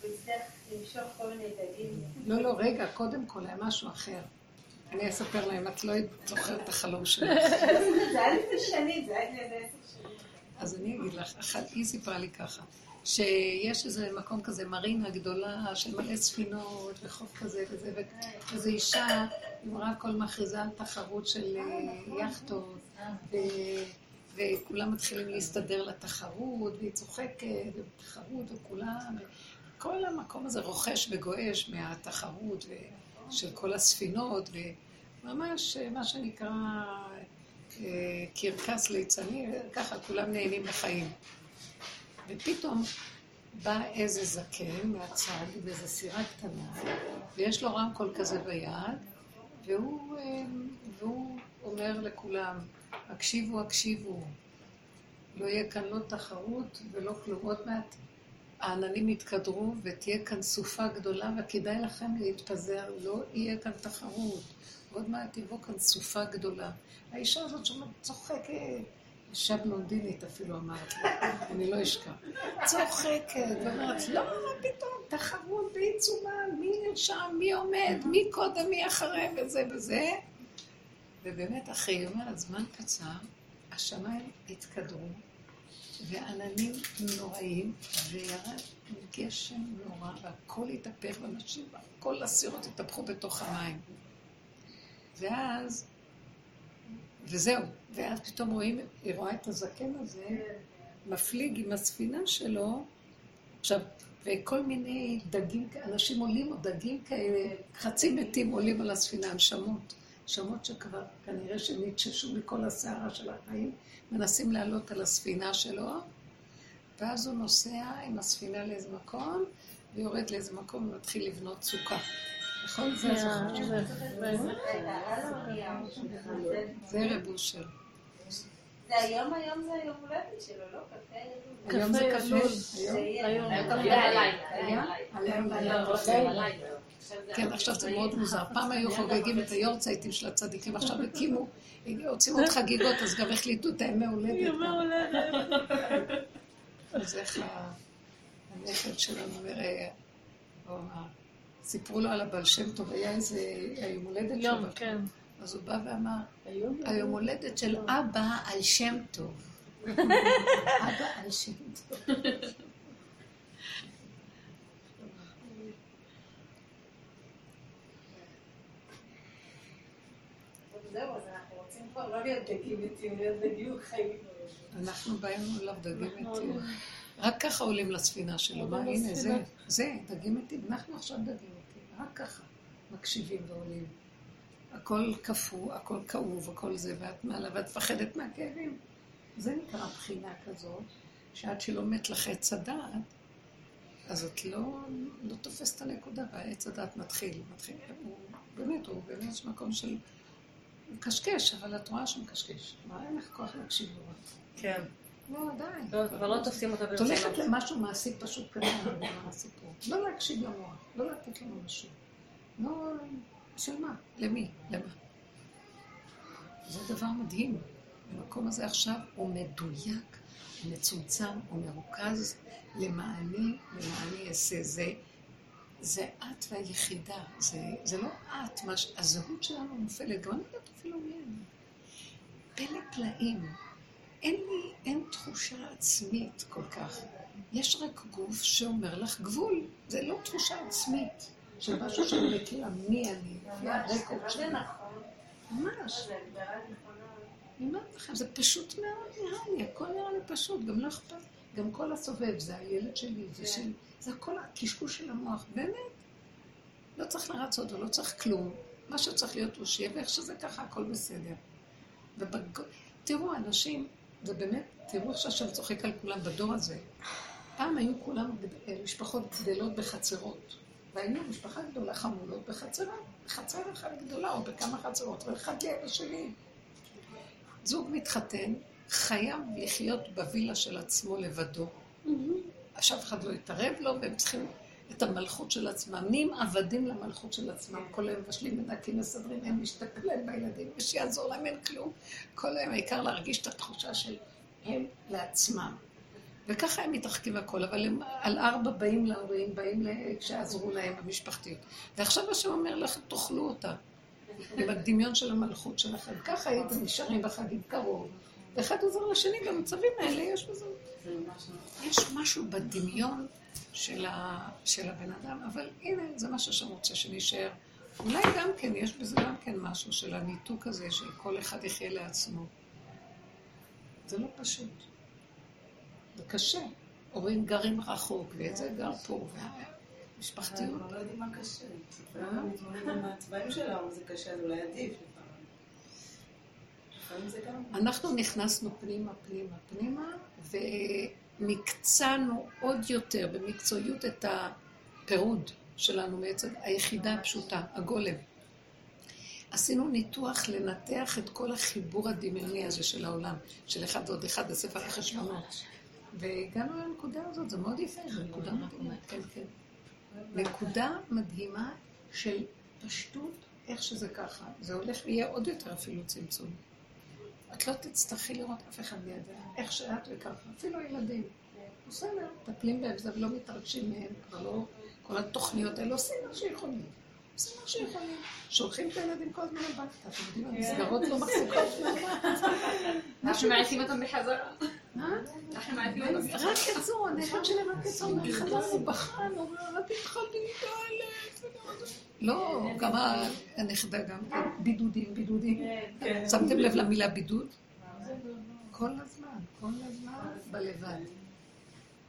וצריך למשוך כל מיני דגים. לא, לא, רגע, קודם כל היה משהו אחר. אני אספר להם, את לא זוכרת את החלום שלך. זה היה לפני שנים, זה היה לפני עשר שנים. אז אני אגיד לך, אחת, היא סיפרה לי ככה, שיש איזה מקום כזה, מרינה גדולה של מלא ספינות וחוף כזה וזה, וזו אישה, עם רב כל מכריזה על תחרות של יחטות, וכולם מתחילים להסתדר לתחרות, והיא צוחקת, ובתחרות וכולם, כל המקום הזה רוכש וגועש מהתחרות של כל הספינות, וממש מה שנקרא קרקס ליצני, ככה כולם נהנים לחיים. ופתאום בא איזה זקן מהצד, באיזה סירה קטנה, ויש לו רמקול כזה ביד, והוא, והוא אומר לכולם, הקשיבו, הקשיבו, לא יהיה כאן לא תחרות ולא כלום, עוד מעט. העננים יתקדרו ותהיה כאן סופה גדולה וכדאי לכם להתפזר, לא יהיה כאן תחרות. עוד מעט תבוא כאן סופה גדולה. האישה הזאת שומעת צוחקת, אישה בלונדינית אפילו אמרת, אני לא אשכח. צוחקת, ואמרת, לא, מה פתאום, תחרות בעיצומה, מי נרשם, מי עומד, מי קודם, מי אחרי, וזה וזה. ובאמת, אחרי יומר, הזמן קצר, השמיים התקדרו, ועננים נוראים, וירד גשם נורא, והכל התהפך בנשים, כל הסירות התהפכו בתוך המים. ואז, וזהו, ואז פתאום רואים, היא רואה את הזקן הזה, מפליג עם הספינה שלו, עכשיו, וכל מיני דגים, אנשים עולים או דגים כאלה, חצי מתים עולים על הספינה, הנשמות. שמות שכבר כנראה שנתששו מכל הסערה של החיים, מנסים לעלות על הספינה שלו, ואז הוא נוסע עם הספינה לאיזה מקום, ויורד לאיזה מקום ומתחיל לבנות סוכה. נכון? זה זוכר. זה רבושר. זה היום, היום זה היום הולדת שלו, לא? קפה? היום זה קפה. היום. היום? היום. כן, עכשיו זה מאוד מוזר. פעם היו חוגגים את היורצייטים של הצדיקים, עכשיו הקימו, הוציאו עוד חגיגות, אז גם החליטו את הימי הולדת. ימי הולדת. אז איך הנכד שלנו אומר, סיפרו לו על הבעל שם טוב, היה איזה היום הולדת שלו. יום, כן. אז הוא בא ואמר, היום הולדת של אבא על שם טוב. אבא על שם טוב. זהו, אז אנחנו רוצים כבר לא להיות דגים מתים, להיות דגים חיים. אנחנו באים אליו דגים מתים. רק ככה עולים לספינה שלו. מה, הנה, זה, זה, דגים מתים. אנחנו עכשיו דגים מתים. רק ככה מקשיבים ועולים. הכל כפו, הכל כאוב, הכל זה, ואת מעלה, ואת פחדת מהכאבים. זה נקרא בחינה כזאת, שעד שלא מת לך עץ הדעת, אז את לא, לא תופסת הנקודה, והעץ הדעת מתחיל. מתחיל. הוא, באמת, הוא באמת יש מקום של... הוא קשקש, אבל את רואה שהוא מקשקש. מה, אין לך כוח להקשיב לו? כן. לא, עדיין. אבל לא תופסים אותה בלבד. תולכת למשהו מעשית פשוט קטן, מה הסיפור. לא להקשיב למוח, לא לתת לנו משהו. לא, של מה? למי? למה? זה דבר מדהים. המקום הזה עכשיו הוא מדויק, הוא מצומצם, הוא מרוכז. למעני, למעני אעשה זה. זה את והיחידה, זה, זה לא את, מה ש... הזהות שלנו מופעלת, גם אני יודעת אפילו מי אני. פלא פלאים, אין לי, אין תחושה עצמית כל כך. יש רק גוף שאומר לך גבול, זה לא תחושה עצמית, של משהו שאני מכירה מי אני, מי הרקורד שלי. ממש. ממש, זה פשוט מאוד נראה לי, הכל נראה לי פשוט, גם לא אכפת. גם כל הסובב, זה הילד שלי, זה שלי, זה הכל הקשקוש של המוח, באמת. לא צריך לרצות ולא צריך כלום. מה שצריך להיות הוא שיהיה, ואיך שזה ככה, הכל בסדר. תראו, אנשים, זה באמת, תראו איך שאני צוחק על כולם בדור הזה. פעם היו כולם משפחות גדלות בחצרות, והיינו משפחה גדולה חמולות בחצרה, בחצר אחת גדולה או בכמה חצרות, ואחד ליד שלי. זוג מתחתן, חייב לחיות בווילה של עצמו לבדו. עכשיו אחד לא יתערב לו, והם צריכים את המלכות של עצמם. נהיים עבדים למלכות של עצמם. כל היום משלים מנקים מסדרים, הם משתכלים בילדים, ושיעזור להם אין כלום. כל היום העיקר להרגיש את התחושה של הם לעצמם. וככה הם מתרחקים הכל, אבל הם על ארבע באים להורים, באים כשעזרו להם במשפחתיות. ועכשיו השם אומר לך, תאכלו אותה. בדמיון של המלכות שלכם. ככה הייתם נשארים בחגים קרוב. ואחד עוזר לשני, במצבים האלה יש בזה. יש משהו בדמיון של, ה... של הבן אדם, אבל הנה, זה מה שאני רוצה שנשאר. אולי גם כן, יש בזה גם כן משהו של הניתוק הזה, של כל אחד יחיה לעצמו. זה לא פשוט. זה קשה. הורים גרים רחוק, ואת זה גר פה, והמשפחתיות. אני לא יודעת מה קשה. אני מתמודד עם הצבעים שלנו, זה קשה, זה אולי עדיף. אנחנו נכנסנו פנימה, פנימה, פנימה, ומקצענו עוד יותר במקצועיות את הפירוד שלנו בעצם, היחידה הפשוטה, הגולם. עשינו ניתוח לנתח את כל החיבור הדמיוני הזה של העולם, של אחד ועוד אחד, הספר החשבונות. והגענו לנקודה הזאת, זה מאוד יפה, זה נקודה מדהימה, כן, כן. נקודה מדהימה של פשטות איך שזה ככה, זה הולך ויהיה עוד יותר אפילו צמצום. את לא תצטרכי לראות אף אחד לידה, איך שאת וככה, אפילו ילדים. בסדר, מטפלים בהם, זה לא מתרגשים מהם, כבר לא, כל התוכניות האלה עושים מה שיכולים. עושים מה שיכולים, שולחים את הילדים כל הזמן לבד, אתם יודעים, המסגרות לא מחזיקות מהמחת. אנחנו מעטים אותם בחזרה. מה? אנחנו מעטים אותם בחזרה. רק יצאו, הנכון שלהם רק יצאו, חזרנו, בחנו, לא תתחלתי מתעלת. לא, גם הנכדה גם, בידודים, בידודים. שמתם לב למילה בידוד? כל הזמן, כל הזמן בלבד.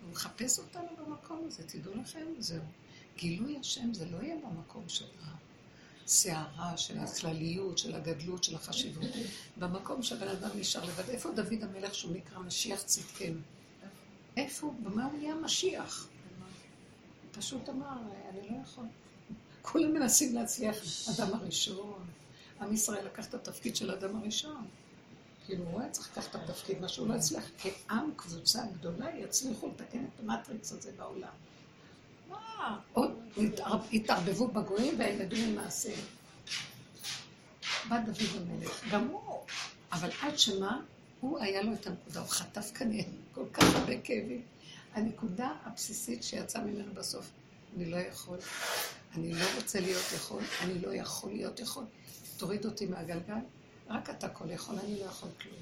הוא מחפש אותנו במקום הזה, תדעו לכם, זהו. גילוי השם זה לא יהיה במקום של הסערה, של הכלליות, של הגדלות, של החשיבות. במקום שהבן אדם נשאר לבד. איפה דוד המלך שהוא נקרא משיח צדקנו? איפה? במה הוא נהיה משיח? הוא פשוט אמר, אני לא יכול. כולם מנסים להצליח אדם הראשון. עם ישראל לקח את התפקיד של אדם הראשון. כאילו הוא היה צריך לקחת את התפקיד, מה שהוא לא הצליח. כעם, קבוצה גדולה, יצליחו לתקן את המטריקס הזה בעולם. מה? עוד התערבבו בגויים והילדו ממעשיהם. בא דוד המלך, גם הוא. אבל עד שמה, הוא היה לו את הנקודה, הוא חטף כנראה כל כך הרבה כאבים. הנקודה הבסיסית שיצאה ממנו בסוף, אני לא יכול, אני לא רוצה להיות יכול, אני לא יכול להיות יכול. תוריד אותי מהגלגל, רק אתה כל יכול, אני לא יכול כלום.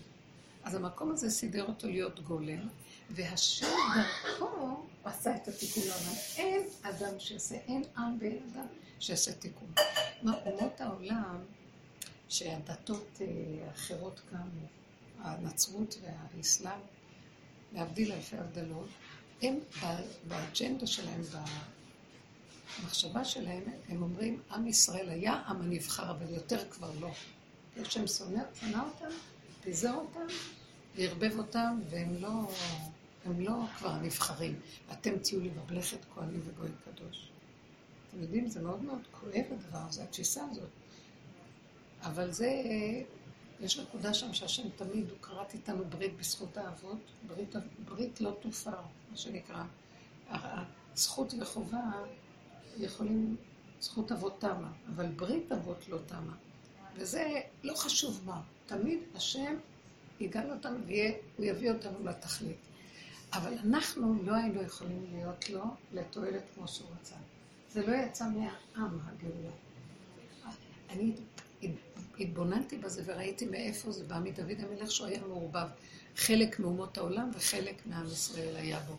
אז המקום הזה סידר אותו להיות גולם, והשם דרכו הוא עשה את התיקון לעולם. אין אדם שעשה, אין עם ואין אדם שעשה תיקון. אומות העולם שהדתות האחרות קמו, הנצרות והאסלאם, להבדיל אלפי הבדלות, הם באג'נדה שלהם, במחשבה שלהם, הם אומרים, עם ישראל היה עם הנבחר, אבל יותר כבר לא. יש שם שונא, שונא אותם, תיזור אותם, והרבב אותם, והם לא, הם לא כבר נבחרים. אתם תהיו לי בבלכת כהנים וגוי קדוש. אתם יודעים, זה מאוד מאוד כואב הדבר הזה, התשיסה הזאת. אבל זה, יש נקודה שם שהשם תמיד, הוא קראת איתנו ברית בזכות האבות, ברית, ברית לא תופר, מה שנקרא. זכות וחובה יכולים, זכות אבות תמה, אבל ברית אבות לא תמה. וזה לא חשוב מה, תמיד השם יגאל אותנו והוא יביא אותנו לתכלית. אבל אנחנו לא היינו יכולים להיות לו לתועלת כמו שהוא רצה. זה לא יצא מהעם הגאולה. אני התבוננתי בזה וראיתי מאיפה זה בא מדוד המלך שהוא היה מעורבב. חלק מאומות העולם וחלק מעם ישראל היה בו.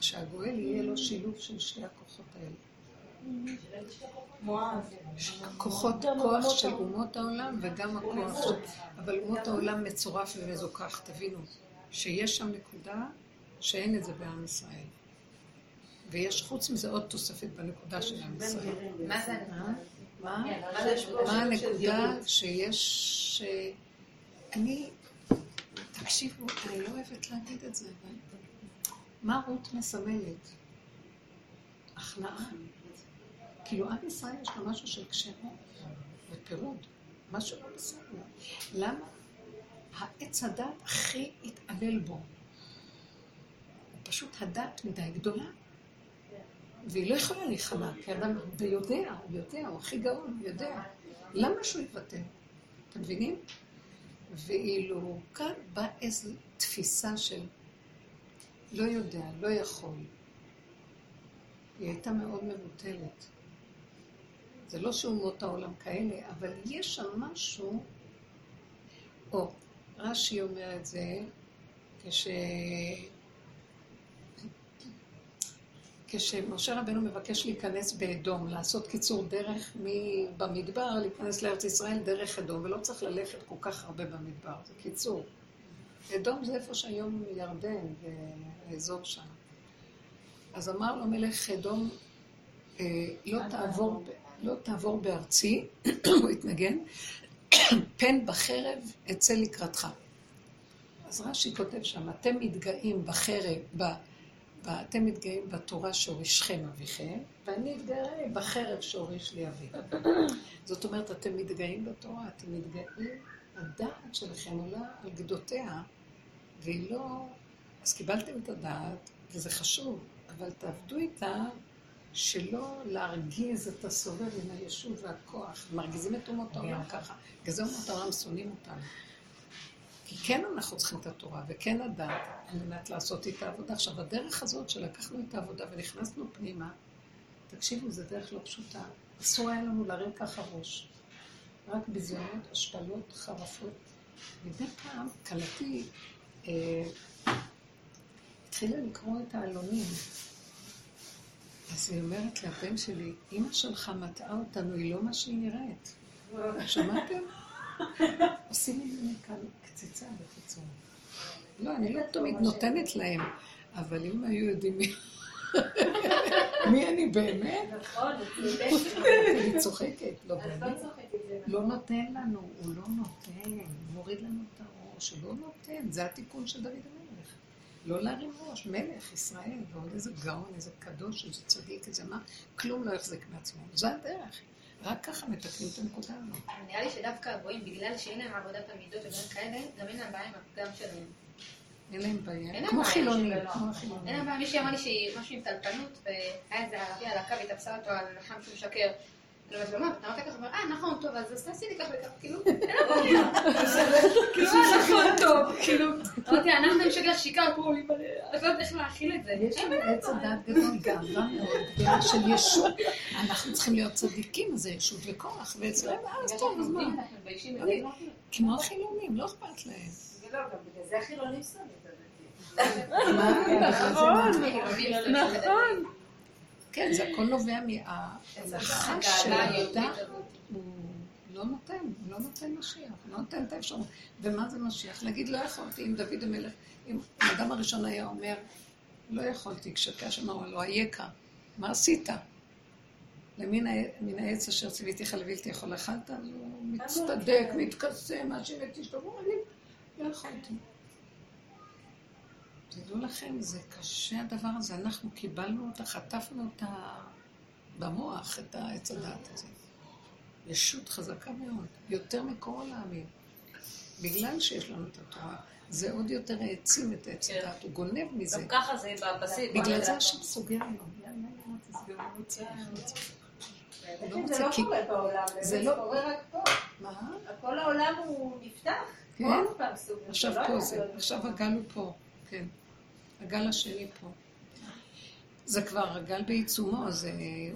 שהגואל יהיה לו שילוב של שתי הכוחות האלה. הכוחות, הכוח של אומות העולם וגם הכוח של... אבל אומות העולם מצורף ומזוכח, תבינו שיש שם נקודה שאין את זה בעם ישראל ויש חוץ מזה עוד תוספת בנקודה של עם ישראל. מה זה הנקודה? מה הנקודה שיש... אני... תקשיבו, אני לא אוהבת להגיד את זה, אבל... מה רות מסמלת? הכנעה. כאילו, עם ישראל יש לו משהו של קשרו ופירוד, משהו לא בסדר. למה? העץ הדת הכי התעלל בו. הוא פשוט הדת מדי גדולה. והיא לא יכולה להיכנע, כי אדם יודע, הוא יודע, הוא הכי גאון, הוא יודע. למה שהוא יבטא? אתם מבינים? ואילו כאן באה איזו תפיסה של לא יודע, לא יכול. היא הייתה מאוד מבוטלת. זה לא שאומות העולם כאלה, אבל יש שם משהו, או רש"י אומר את זה, כש... כשמשה רבנו מבקש להיכנס באדום, לעשות קיצור דרך במדבר, להיכנס לארץ ישראל דרך אדום, ולא צריך ללכת כל כך הרבה במדבר, זה קיצור. אדום זה איפה שהיום ירדן, והאזור שם. אז אמר לו מלך אדום, לא תעבור... לא תעבור בארצי, הוא התנגן, פן בחרב אצא לקראתך. אז רש"י כותב שם, אתם מתגאים בחרב, ב, ב, אתם מתגאים בתורה שהורישכם אביכם, ואני מתגאה בחרב שהוריש לי אבי. זאת אומרת, אתם מתגאים בתורה, אתם מתגאים, הדעת שלכם עולה על גדותיה, והיא לא... אז קיבלתם את הדעת, וזה חשוב, אבל תעבדו איתה, שלא להרגיז את הסובב עם הישות והכוח. מרגיזים את אומות העולם ככה. כזה אומות העולם שונאים אותנו. כי כן אנחנו צריכים את התורה וכן הדעת על מנת לעשות את העבודה. עכשיו, הדרך הזאת שלקחנו את העבודה ונכנסנו פנימה, תקשיבו, זו דרך לא פשוטה. אסור היה לנו להרים ככה ראש. רק בזיונות, השפלות, חרפות. מדי פעם, קלתי, אה, התחילה לקרוא את העלונים. אז היא אומרת לבן שלי, אמא שלך מטעה אותנו, היא לא מה שהיא נראית. שמעתם? עושים לי כאן קציצה בקיצור. לא, אני לא תמיד נותנת להם, אבל אם היו יודעים מי אני באמת? נכון, אני צוחקת, לא באמת. לא נותן לנו, הוא לא נותן, הוא מוריד לנו את הראש, הוא לא נותן, זה התיקון של דוד המלך. לא להרים ראש, מלך, ישראל, ועוד איזה גאון, איזה קדוש, איזה צדיק, איזה מה, כלום לא יחזיק מעצמו, זה הדרך. רק ככה מתקנים את הנקודה הזאת. נראה לי שדווקא הגויים, בגלל שאין להם עבודת המידות וגם כאלה, גם אין להם בעיה עם הפגם שלהם. אין להם בעיה, כמו חילונים. אין להם בעיה, מי שאמר לי שמשהו עם טלפנות, והיה איזה ערבי על הקו, היא תפסה אותו על נחם שהוא משקר. אני אומרת לו, מה, אתה אמרת ככה, ואומר, אה, נכון, טוב, אז תעשי לי ככה וככה, כאילו, אין לה בעיה. כאילו, נכון, טוב, כאילו. אמרתי, אנחנו נמשגר שיקר, קוראו לי, אני לא יודעת איך להכיל את זה. יש לנו עץ הדעת גדול גאווה מאוד, גאווה של ישות. אנחנו צריכים להיות צדיקים, אז זה ישות וכוח, ואצלם, אז טוב, אז מה? כמו חילונים, לא אכפת להם. לא, גם בגלל זה החילונים סונית, אז נכון, נכון. כן, זה הכל נובע מהמחש של הידע, הוא לא נותן, הוא לא נותן משיח, הוא לא נותן את האפשרות. ומה זה משיח? להגיד, לא יכולתי, אם דוד המלך, אם האדם הראשון היה אומר, לא יכולתי, כשכשם הוא לא היקה, מה עשית? למין העץ אשר ציוויתיך לבלתי יכול אכלת, אז הוא מצטדק, מתקסם, מאשים את תשתברו, אני לא יכולתי. תדעו לכם, זה קשה הדבר הזה, אנחנו קיבלנו אותה, חטפנו אותה במוח, את העץ הדעת הזה. ישות חזקה מאוד, יותר מכל העמים. בגלל שיש לנו את התורה, זה עוד יותר העצים את העץ הדעת, הוא גונב מזה. גם ככה זה בפסיק. בגלל זה השם סוגר היום. זה לא קורה בעולם, זה קורה רק פה. מה? כל העולם הוא נפתח. כן, עכשיו פה זה, עכשיו הגענו פה. כן, הגל השני פה. זה כבר הגל בעיצומו, אז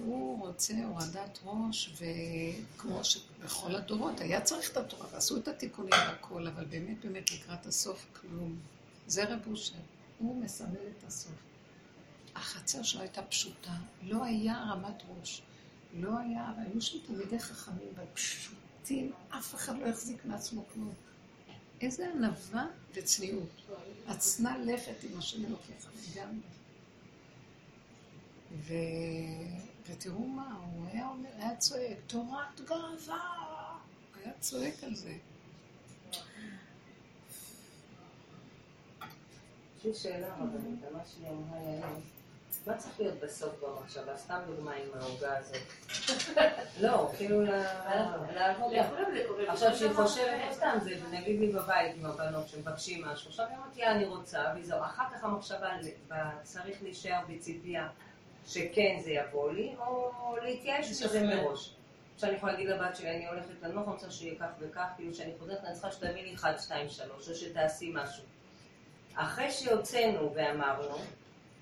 הוא רוצה הורדת ראש, וכמו שבכל הדורות היה צריך את התורה, ועשו את התיקונים והכל, אבל באמת באמת לקראת הסוף כלום. זה רב אושר, הוא מסמל את הסוף. החצר שלו הייתה פשוטה, לא היה הרמת ראש, לא היה, היו שם תלמידי חכמים, אבל פשוטים, אף אחד לא החזיק מעצמו כלום. איזה ענווה וצניעות. עצנה לכת עם השם אלוקיך לגמרי. ו... ותראו מה, הוא היה אומר, היה צועק, תורת גאווה. היה צועק על זה. יש שאלה, אבל מה שלי אמרה, מה צריך להיות בסוף כבר עכשיו? סתם דוגמה עם ההוגה הזאת. לא, כאילו לעבוד. עכשיו, שהיא חושבת, סתם, זה נגיד לי בבית עם הבנות שמבקשים משהו. עכשיו, היא אומרת, יא, אני רוצה, וזהו. אחר כך המחשבה, צריך להישאר בציפייה שכן זה יבוא לי, או להתייאש שזה מראש. עכשיו, אני יכולה להגיד לבת שלי, אני הולכת לנוח, אני רוצה שיהיה כך וכך, כאילו שאני חוזרת, אני צריכה שתביא לי אחת, שתיים, שלוש, או שתעשי משהו. אחרי שיוצאנו ואמרנו,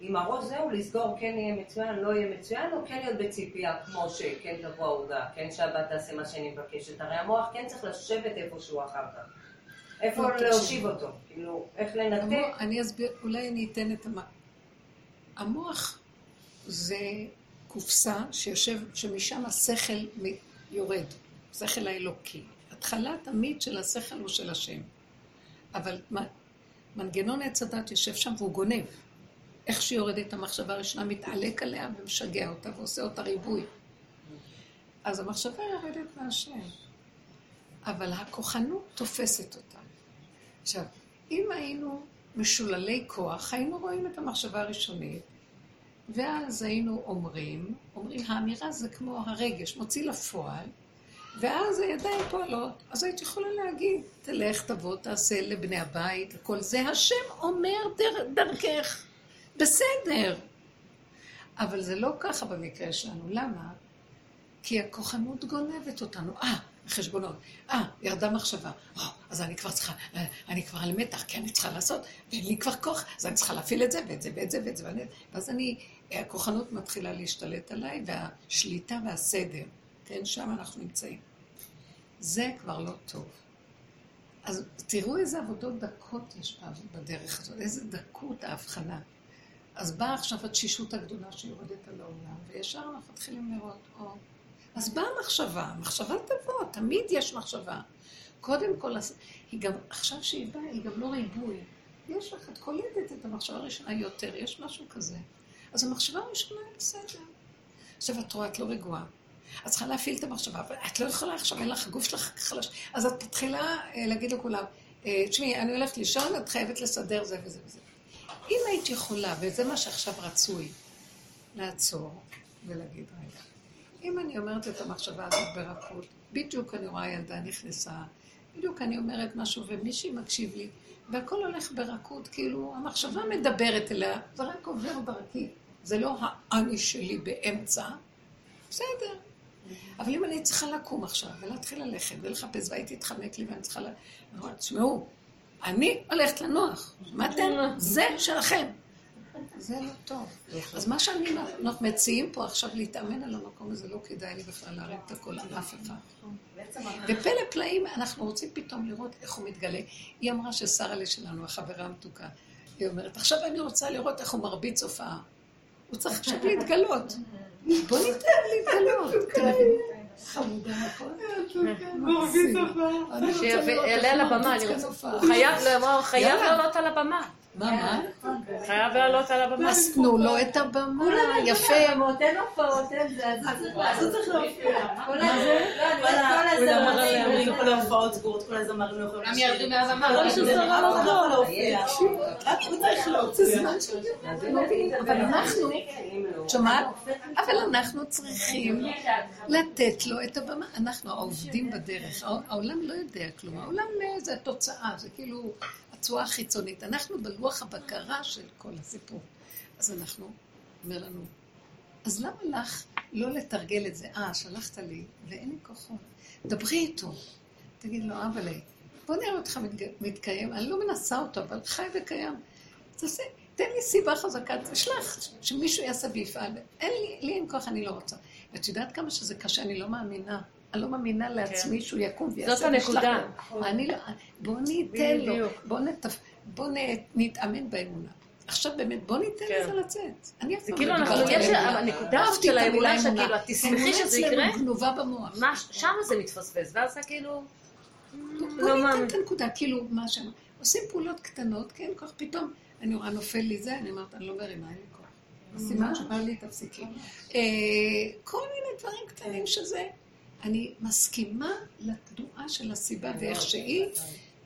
אם הראש זהו, לסגור כן יהיה מצוין, לא יהיה מצוין, או כן להיות בציפייה כמו שכן תבוא ההוגה, כן שהבת תעשה מה שאני מבקשת. הרי המוח כן צריך לשבת איפשהו אחר כך. איפה להושיב אותו, כאילו, איך לנתק. אני אסביר, אולי אני אתן את המוח. המוח זה קופסה שיושב, שמשם השכל יורד, השכל האלוקי. התחלה תמיד של השכל הוא של השם. אבל מנגנון עץ הדת יושב שם והוא גונב. איך שיורד את המחשבה הראשונה, מתעלק עליה ומשגע אותה ועושה אותה ריבוי. אז המחשבה יורדת מהשם, אבל הכוחנות תופסת אותה. עכשיו, אם היינו משוללי כוח, היינו רואים את המחשבה הראשונית, ואז היינו אומרים, אומרים, האמירה זה כמו הרגש, מוציא לפועל, ואז הידיים פועלות, אז הייתי יכולה להגיד, תלך, תבוא, תעשה לבני הבית, כל זה, השם אומר דרכך. בסדר, אבל זה לא ככה במקרה שלנו. למה? כי הכוחנות גונבת אותנו. אה, חשבונות. אה, ירדה מחשבה. אה, אז אני כבר צריכה, אני כבר על מתח, כי אני צריכה לעשות, ואין לי כבר כוח, אז אני צריכה להפעיל את זה ואת זה ואת זה ואת זה. ואז אני, הכוחנות מתחילה להשתלט עליי, והשליטה והסדר, כן, שם אנחנו נמצאים. זה כבר לא טוב. אז תראו איזה עבודות דקות יש בדרך הזאת, איזה דקות ההבחנה. אז באה עכשיו התשישות הגדולה שיורדת על העולם, וישר אנחנו מתחילים לראות, או... אז באה מחשבה, מחשבה תבוא, תמיד יש מחשבה. קודם כל, היא גם, עכשיו שהיא באה, היא גם לא ריבוי. יש לך, את קולדת את המחשבה הראשונה יותר, יש משהו כזה. אז המחשבה הראשונה היא בסדר. עכשיו את רואה, את לא רגועה. את צריכה להפעיל את המחשבה, אבל את לא יכולה עכשיו, אין לך, הגוף שלך חלש. אז את מתחילה להגיד לכולם, תשמעי, אני הולכת לישון, את חייבת לסדר זה וזה וזה. אם היית יכולה, וזה מה שעכשיו רצוי, לעצור ולהגיד רגע. אם אני אומרת את המחשבה הזאת ברכות, בדיוק אני רואה ילדה נכנסה, בדיוק אני אומרת משהו ומישהי מקשיב לי, והכל הולך ברכות, כאילו המחשבה מדברת אליה, זה רק עובר דרכי, זה לא האני שלי באמצע, בסדר. אבל אם אני צריכה לקום עכשיו ולהתחיל ללכת ולחפש, והייתי תחמק לי ואני צריכה לראות, תשמעו, אני הולכת לנוח, שמעתם? זה שלכם. זה לא טוב. אז מה שאנחנו מציעים פה עכשיו להתאמן על המקום הזה, לא כדאי לי בכלל להרים את הכל על אף אחד. בפלא פלאים אנחנו רוצים פתאום לראות איך הוא מתגלה. היא אמרה ששרה לי שלנו, החברה המתוקה, היא אומרת, עכשיו אני רוצה לראות איך הוא מרביץ הופעה. הוא צריך עכשיו להתגלות. בוא ניתן להתגלות. חמודה הכל. מרביץ הופעה. שיעלה על הבמה. הוא חייב לעלות על הבמה. מה, מה? חייב לעלות על הבמה. מסנו לו את הבמה, יפה. אין הופעות, אין זה, אז הוא צריך להופיע. מה זה? כל הזמרים, כל ההופעות סגורות, כל הזמרים לא יכולים להופיע. הם ירדו מהבמה. לא שזרה לא יכול להופיע. רק הוא צריך להופיע. אבל אנחנו, שומעת? אבל אנחנו צריכים לתת לו את הבמה. אנחנו העובדים בדרך. העולם לא יודע כלום. העולם זה התוצאה, זה כאילו... צורה חיצונית. אנחנו בלוח הבקרה של כל הסיפור. אז אנחנו, אומר לנו, אז למה לך לא לתרגל את זה? אה, שלחת לי, ואין לי כוחות. דברי איתו. תגיד לו, אבא לי, בוא נראה אותך מתקיים, אני לא מנסה אותו, אבל חי וקיים. תעשה, תן לי סיבה חזקה, תשלח, שמישהו יעשה ביפעל. אין לי, לי אין כוח, אני לא רוצה. ואת יודעת כמה שזה קשה, אני לא מאמינה. אני לא מאמינה לעצמי שהוא יקום ויעשה. זאת הנקודה. בוא ניתן לו, בוא נתאמן באמונה. עכשיו באמת, בוא ניתן לזה לצאת. זה כאילו, הנקודה של האמונה שכאילו, את תשמחי שזה יקרה. אצלנו גנובה במוח. שם זה מתפספס, ואז זה כאילו... בוא ניתן את הנקודה, כאילו מה שם. עושים פעולות קטנות, כן, כוח פתאום. אני רואה, נופל לי זה, אני אומרת, אני לא מרימה, אין לי כוח. סימן שבא לי, תפסיקי. כל מיני דברים קטנים שזה... אני מסכימה לתנועה של הסיבה ואיך שהיא,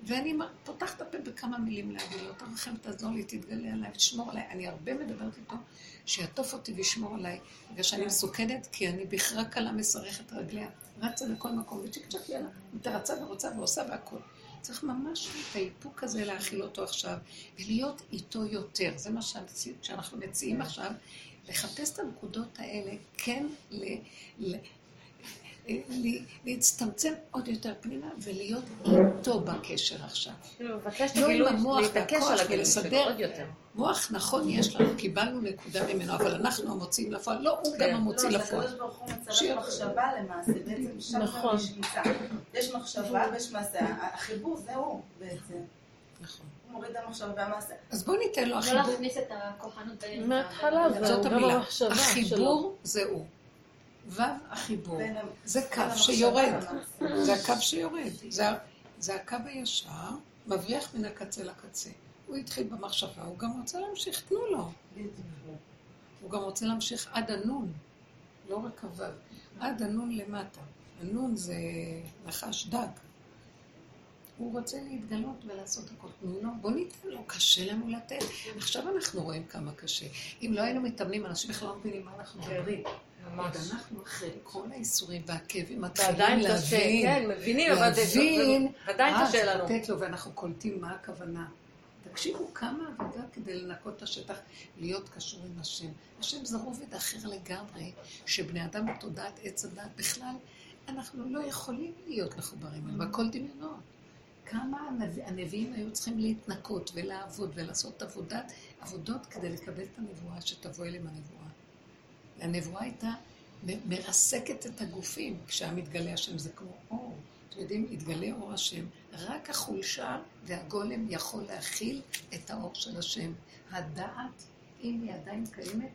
ואני פותחת הפה בכמה מילים להגילות, ארכם תעזור לי, תתגלה עליי, תשמור עליי, אני הרבה מדברת איתו, שיעטוף אותי וישמור עליי, ושאני מסוכנת, כי אני בכרה קלה מסרכת רגליה, רצה לכל מקום, וצ'יק צ'ק יאללה, מתרצה ורוצה ועושה והכל. צריך ממש את האיפוק הזה להכיל אותו עכשיו, ולהיות איתו יותר, זה מה שאנחנו מציעים עכשיו, לחפש את הנקודות האלה, כן ל... להצטמצם עוד יותר פנימה ולהיות איתו בקשר עכשיו. לא עם המוח והכוח ולסדר. מוח נכון יש לנו, קיבלנו נקודה ממנו, אבל אנחנו המוצאים לפועל, לא הוא גם המוציא לפועל. לא, זה ברוך הוא מצרף מחשבה למעשה, בעצם שם גם יש ניצה. יש מחשבה ויש מעשה, החיבור זהו בעצם. נכון. הוא מוריד המחשבה והמעשה. אז בואו ניתן לו החיבור. לא להכניס את הכוחנות בעצם. מהתחלה זהו, גם המחשבה. החיבור זהו. וו החיבור, זה קו שיורד, זה הקו שיורד, זה הקו הישר, מבריח מן הקצה לקצה. הוא התחיל במחשבה, הוא גם רוצה להמשיך, תנו לו. הוא גם רוצה להמשיך עד הנון, לא רק אבל, עד הנון למטה. הנון זה נחש דג. הוא רוצה להתגלות ולעשות הכל. בוא ניתן לו, קשה לנו לתת. עכשיו אנחנו רואים כמה קשה. אם לא היינו מתאמנים, אנשים בכלל לא מבינים מה אנחנו מדברים. עוד אנחנו אחרי כל האיסורים והכאבים מתחילים להבין, להבין, עד לתת לו, ואנחנו קולטים מה הכוונה. תקשיבו כמה עבודה כדי לנקות את השטח, להיות קשור עם השם. השם זה רובד אחר לגמרי, שבני אדם בתודעת עץ הדעת בכלל, אנחנו לא יכולים להיות מחוברים, הם בכל דמיונות. כמה הנביאים היו צריכים להתנקות ולעבוד ולעשות עבודת, עבודות כדי לקבל את הנבואה שתבוא אליהם הנבואה. הנבואה הייתה מרסקת את הגופים, כשהמתגלה השם זה כמו אור. אתם יודעים, התגלה אור השם, רק החולשה והגולם יכול להכיל את האור של השם. הדעת, אם היא עדיין קיימת,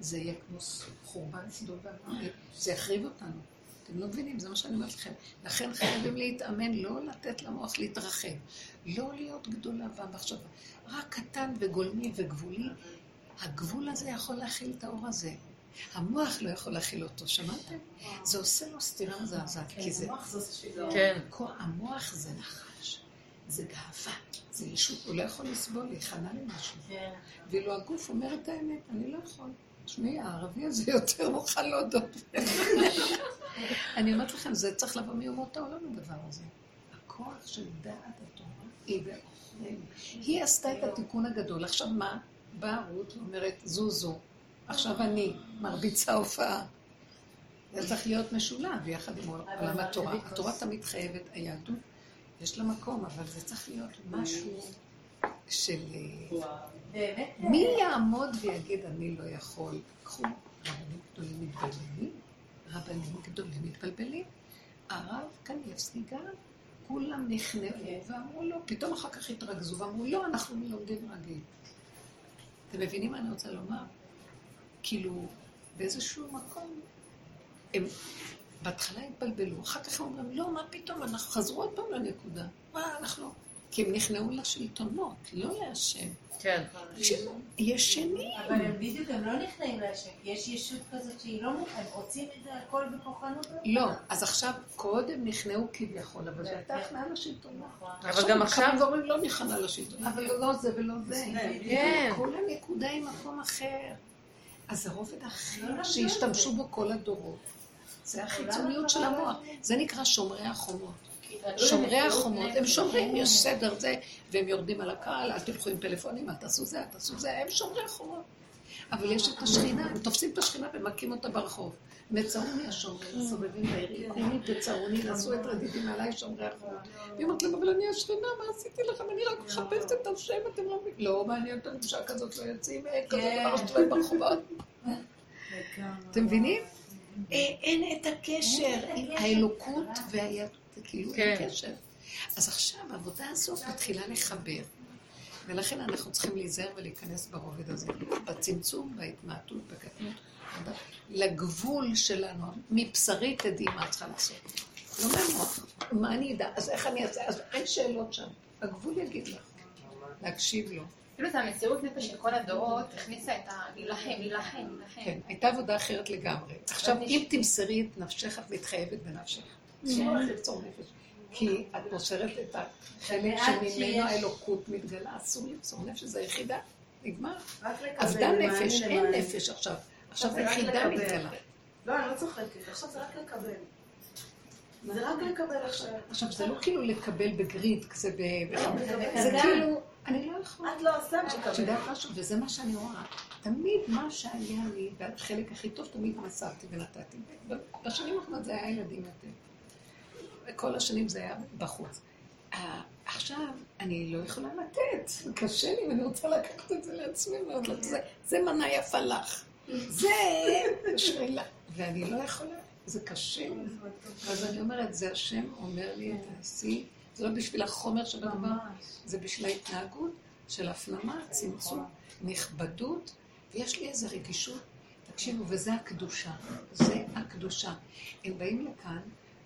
זה יהיה כמו חורבן סדום והמוות, זה יחריב אותנו. אתם לא מבינים, זה מה שאני אומרת לכם. לכן חייבים להתאמן, לא לתת למוח להתרחב, לא להיות גדולה במחשבה, רק קטן וגולמי וגבולי. הגבול הזה יכול להכיל את האור הזה. המוח לא יכול להכיל אותו, שמעתם? זה עושה לו סתירה מזעזעת, כי זה... המוח זה נחש, זה גאווה, זה ישות, הוא לא יכול לסבול, להיכנע למשהו. ואילו הגוף אומר את האמת, אני לא יכול. שמי, הערבי הזה יותר מוכן להודות. אני אומרת לכם, זה צריך לבוא מאומות העולם הדבר הזה. הכוח של דעת התורה היא באוכלנו. היא עשתה את התיקון הגדול. עכשיו מה? באה רות ואומרת, זו זו. עכשיו אני מרביצה הופעה. זה צריך להיות משולב יחד עם עולם התורה. התורה תמיד חייבת, היהדות, יש לה מקום, אבל זה צריך להיות משהו של... מי יעמוד ויגיד אני לא יכול? קחו רבנים גדולים מתבלבלים, רבנים גדולים מתבלבלים, הרב קניבסקי גם, כולם נכנעו ואמרו לו, פתאום אחר כך התרגזו ואמרו לא, אנחנו מלומדים רגיל. אתם מבינים מה אני רוצה לומר? כאילו, באיזשהו מקום, הם בהתחלה התבלבלו, אחר כך הם אומרים, לא, מה פתאום, אנחנו חזרו עוד פעם לנקודה, מה אנחנו? כי הם נכנעו לשלטונות, לא להשם. כן. ישנים. אבל הם בדיוק, הם לא נכנעים להשם, יש ישות כזאת שהיא לא מוכן, הם רוצים את הכל בכוחנות. לא, אז עכשיו קודם נכנעו כביכול, אבל זה הייתה הכנעה לשלטונות. אבל גם עכשיו גורם לא נכנע לשלטונות. אבל לא זה ולא זה. כן. כל הנקודה היא מקום אחר. אז הרובד אחר שהשתמשו בו כל הדורות. זה החיצוניות של המוח. זה נקרא שומרי החומות. שומרי החומות, הם שומרים, יש סדר זה, והם יורדים על הקהל, אל תלכו עם פלאפונים, אל תעשו זה, אל תעשו זה, הם שומרי החומות. אבל יש את השכינה, הם תופסים את השכינה ומכים אותה ברחוב. מצאוני השומרים, סובבים בעירי, קומי תצאוני, נעשו את רדידים עליי שומרי החומות. היא אומרת להם, אבל אני השכינה, מה עשיתי לכם? אני רק מחפשת את השם, אתם לא מבינים. לא, מעניין את המפשה כזאת, לא יוצאים, כזאת דבר שתובעים ברחובות. אתם מבינים? אין את הקשר, האלוקות והיד. זה כאילו הקשר. אז עכשיו העבודה הזאת מתחילה לחבר, ולכן אנחנו צריכים להיזהר ולהיכנס ברובד הזה, בצמצום, בהתמעטות, בקטנות, לגבול שלנו, מבשרי תדעי מה צריכה לעשות. לא מהמוח, מה אני יודע, אז איך אני אעשה, אז אין שאלות שם, הגבול יגיד לך, להקשיב לו. כאילו את המסירות נפש לכל הדורות, הכניסה את הלילחם, לילחם, לילחם. כן, הייתה עבודה אחרת לגמרי. עכשיו, אם תמסרי את נפשך, את מתחייבת בנפשך. שמח לבצור נפש, כי את מוסרת את החלק שממנו האלוקות מתגלה, אסור לבצור נפש, זה היחידה, נגמר. אז דם נפש, אין נפש עכשיו, עכשיו היחידה מתגלה. לא, אני לא צוחקת, עכשיו זה רק לקבל. זה רק לקבל עכשיו. עכשיו זה לא כאילו לקבל בגריד, זה כאילו, אני לא יכולה. את לא עושה משהו. שדעת משהו, וזה מה שאני רואה. תמיד מה שהיה לי, והחלק הכי טוב תמיד מסרתי ונתתי. בשנים האחרונות זה היה ילדים יותר. כל השנים זה היה בחוץ. עכשיו אני לא יכולה לתת, קשה לי, ואני רוצה לקחת את זה לעצמי, זה מנה יפה לך, זה שאלה, ואני לא יכולה, זה קשה. אז אני אומרת, זה השם אומר לי את העשי, זה לא בשביל החומר של הדבר, זה בשביל ההתנהגות של הפנמה, צמצום, נכבדות, ויש לי איזו רגישות, תקשיבו, וזה הקדושה, זה הקדושה. הם באים לכאן,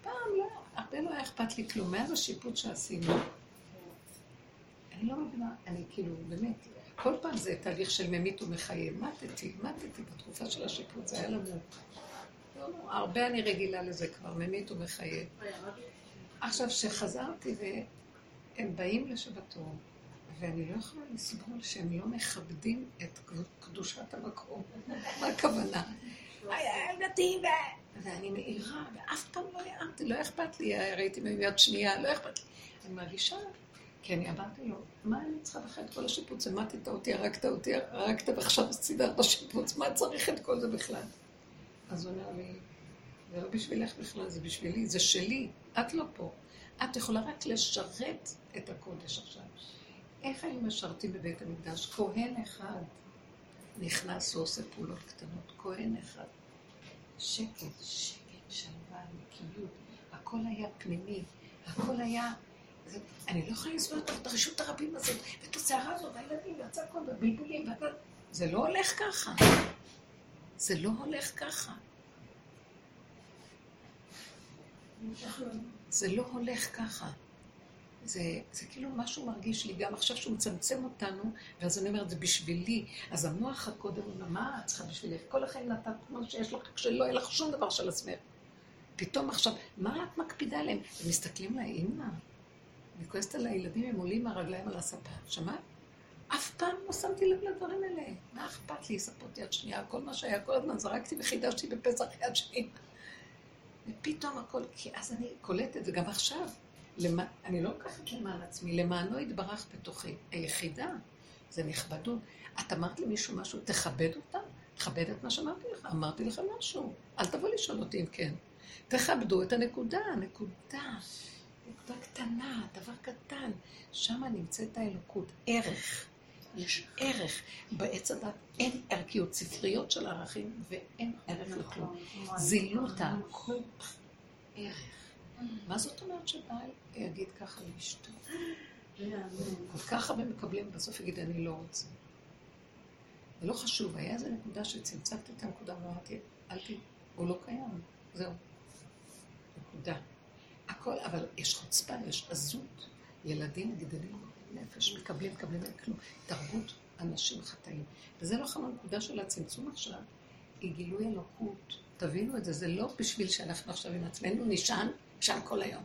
פעם לא, הרבה לא היה אכפת לי כלום, מאז השיפוט שעשינו. אני לא מבינה, אני כאילו, באמת, כל פעם זה תהליך של ממית ומחיים. מתתי, מתתי בתקופה של השיפוט, זה היה למות. לא, הרבה אני רגילה לזה כבר, ממית ומחיים. עכשיו, שחזרתי והם באים לשבתון, ואני לא יכולה לסבול שהם לא מכבדים את קדושת המקום. מה הכוונה? היה דתי ו... ואני מאירה, ואף פעם לא יעמתי, לא אכפת לי, ראיתי מיד שנייה, לא אכפת לי. אני מרגישה כי אני אמרתי לו, מה אני צריכה לך את כל השיפוץ? אמתת אותי, הרגת אותי, הרגת ועכשיו סידרת השיפוץ, מה צריך את כל זה בכלל? אז הוא אומר לי, זה לא בשבילך בכלל, זה בשבילי, זה שלי, את לא פה. את יכולה רק לשרת את הקודש עכשיו. איך היו משרתים בבית המקדש? כהן אחד נכנס ועושה פעולות קטנות, כהן אחד. שקט, שקט, שלווה, נקיות, הכל היה פנימי, הכל היה... זה... אני לא יכולה לסבור את הרשות הרבים הזאת, ואת הסערה הזאת, הילדים, יצא כל בבלבולים, ואתה... זה לא הולך ככה. זה לא הולך ככה. זה לא הולך ככה. זה, זה כאילו משהו מרגיש לי גם עכשיו שהוא מצמצם אותנו, ואז אני אומרת, זה בשבילי. אז המוח הקודם הוא מה את צריכה בשבילי? כל החיים נתת כמו שיש לך, כשלא יהיה לך שום דבר של עצמך. פתאום עכשיו, מה את מקפידה עליהם? הם מסתכלים לאמא. אני כועסת על הילדים, הם עולים מהרגליים על הספה. שמעת? אף פעם לא שמתי לב לדברים האלה. מה אכפת לי? ספות יד שנייה, כל מה שהיה, כל הזמן זרקתי וחידשתי בפסח יד שנייה. ופתאום הכל, כי אז אני קולטת, וגם עכשיו, למה, אני לא לוקחת למען עצמי, למענו התברך בתוכי. היחידה, זה נכבדות. את אמרת לי מישהו משהו, תכבד אותה, תכבד את מה שאמרתי לך, אמרתי לך משהו. אל תבוא לשאול אותי אם כן. תכבדו את הנקודה, הנקודה, נקודה קטנה, דבר קטן. שם נמצאת האלוקות, ערך. יש ערך. בעץ הדת אין ערכיות, ספריות של ערכים, ואין ערך לכלום. זילותה, כל ערך. מה זאת אומרת שבעל יגיד ככה לאשתו? כל כך הרבה מקבלים, בסוף יגיד, אני לא רוצה. זה לא חשוב, היה איזו נקודה שצמצקתי את הנקודה, ואמרתי, אל תהיה, הוא לא קיים, זהו. נקודה. הכל, אבל יש חוצפה, יש עזות, ילדים גדלים. נפש, מקבלים, מקבלים, כלום. תרבות אנשים חטאים. וזה לא חמור נקודה של הצמצום עכשיו, היא גילוי אלוקות. תבינו את זה, זה לא בשביל שאנחנו עכשיו עם עצמנו נשען, נשען כל היום.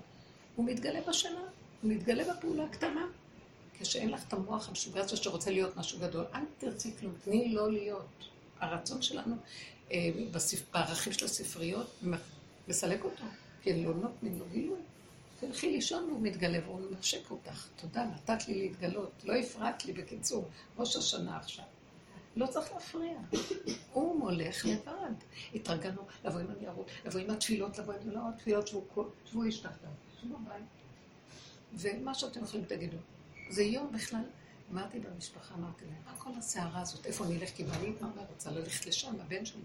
הוא מתגלה בשינה, הוא מתגלה בפעולה הקטנה. כשאין לך את המוח המשוגע הזה שרוצה להיות משהו גדול, אל תרצי כלום, תני לא להיות. הרצון שלנו, אה, בספר, בערכים של הספריות, מסלק אותו, כי לא נותנים לו גילוי. תלכי לישון והוא מתגלה והוא נשק אותך. תודה, נתת לי להתגלות. לא הפרעת לי בקיצור, ראש השנה עכשיו. לא צריך להפריע. הוא מולך לבד. התרגלנו, לבוא עם הניירות, לבוא עם התפילות, לבוא עם לא, התפילות שבו השתחתם. שבו ביי. ומה שאתם יכולים תגידו. זה יום בכלל, אמרתי במשפחה, אמרתי להם, מה כל הסערה הזאת? איפה אני אלך? כי בעלי אמרה, רוצה ללכת לשם, הבן שלי.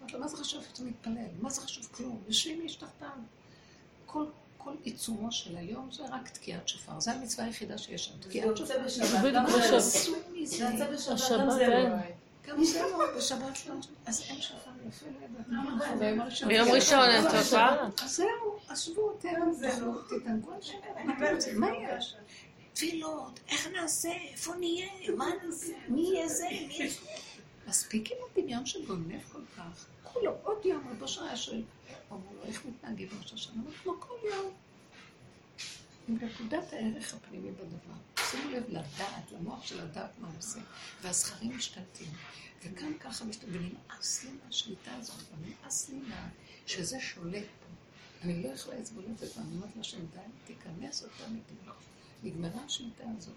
אמרתי לו, מה זה חשוב? אתה מתפלל. מה זה חשוב? כלום. יושבים להשתחתם. כל... כל עיצומו של היום זה רק תקיעת שופר. זו המצווה היחידה שיש שם. תקיעת שופר. זה עשוי מזה. השבת אין. גם זה לא, בשבת לא. אז אין שופר יפה לידה. ביום ראשון אין שופר. זהו, עשבו, תרם זה לא. תתנגו על שופר. מה יש? תפילות, איך נעשה? איפה נהיה? מה נעשה? מי יהיה זה? מספיק עם הדמיון של גונב כל כך. כולו עוד יום, עוד בשעה של... אמרו לו, איך מתנהגים ראש השנה? כמו כל יום. עם נקודת הערך הפנימי בדבר. שימו לב לדעת, למוח של הדעת מה עושה. והזכרים משתלטים. וכאן ככה משתלטים. ונמאס לי מהשליטה הזאת. ונמאס לי מה... שזה שולט פה. אני לא יכולה לסבול את זה. ואני אומרת לה שעדיין תיכנס אותה מתגלות. נגמרה השליטה הזאת.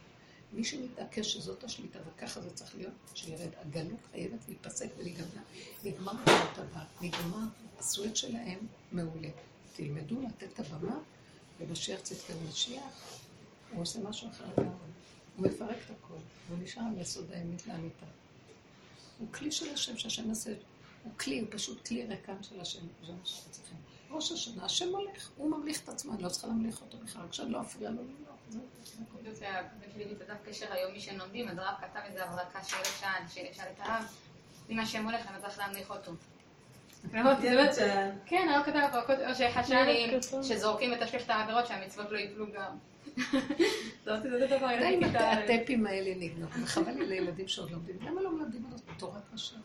מי שמתעקש שזאת השליטה, וככה זה צריך להיות, שירד, הגלות חייבת להיפסק ולהיגמר. נגמר את הבא, נגמר, הסוויט שלהם מעולה. תלמדו לתת את הבמה, ובשיר צדקה משיח, הוא עושה משהו אחר לגמרי. הוא מפרק את הכל, והוא נשאר לסוד האמית לאמיתה. הוא כלי של השם, שהשם עשה, הוא כלי, הוא פשוט כלי רקם של השם, זה מה שאתם צריכים. ראש השנה, השם הולך, הוא ממליך את עצמו, אני לא צריכה להמליך אותו בכלל, רק שאני לא אפריע לו, זה בקבילי תדף קשר היום מי שנומדים, אז הרב כתב איזה הברקה של שעד, שאל את הרב, אם השם הולך, אני צריך להמליך אותו. כן, הרב כתב הברקות, או שאחד שערים שזורקים את השלושת העבירות שהמצוות לא יפלו גם. די אם הטפים האלה נגנות, וחבל לי לילדים שעוד לומדים, למה לא מלמדים על תורת השם?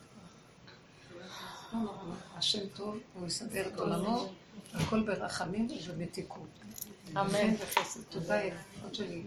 לא נורא, השם טוב, הוא יסדר את עולמו, הכל ברחמים ובתיקות. אמן. תודה, עוד שלי.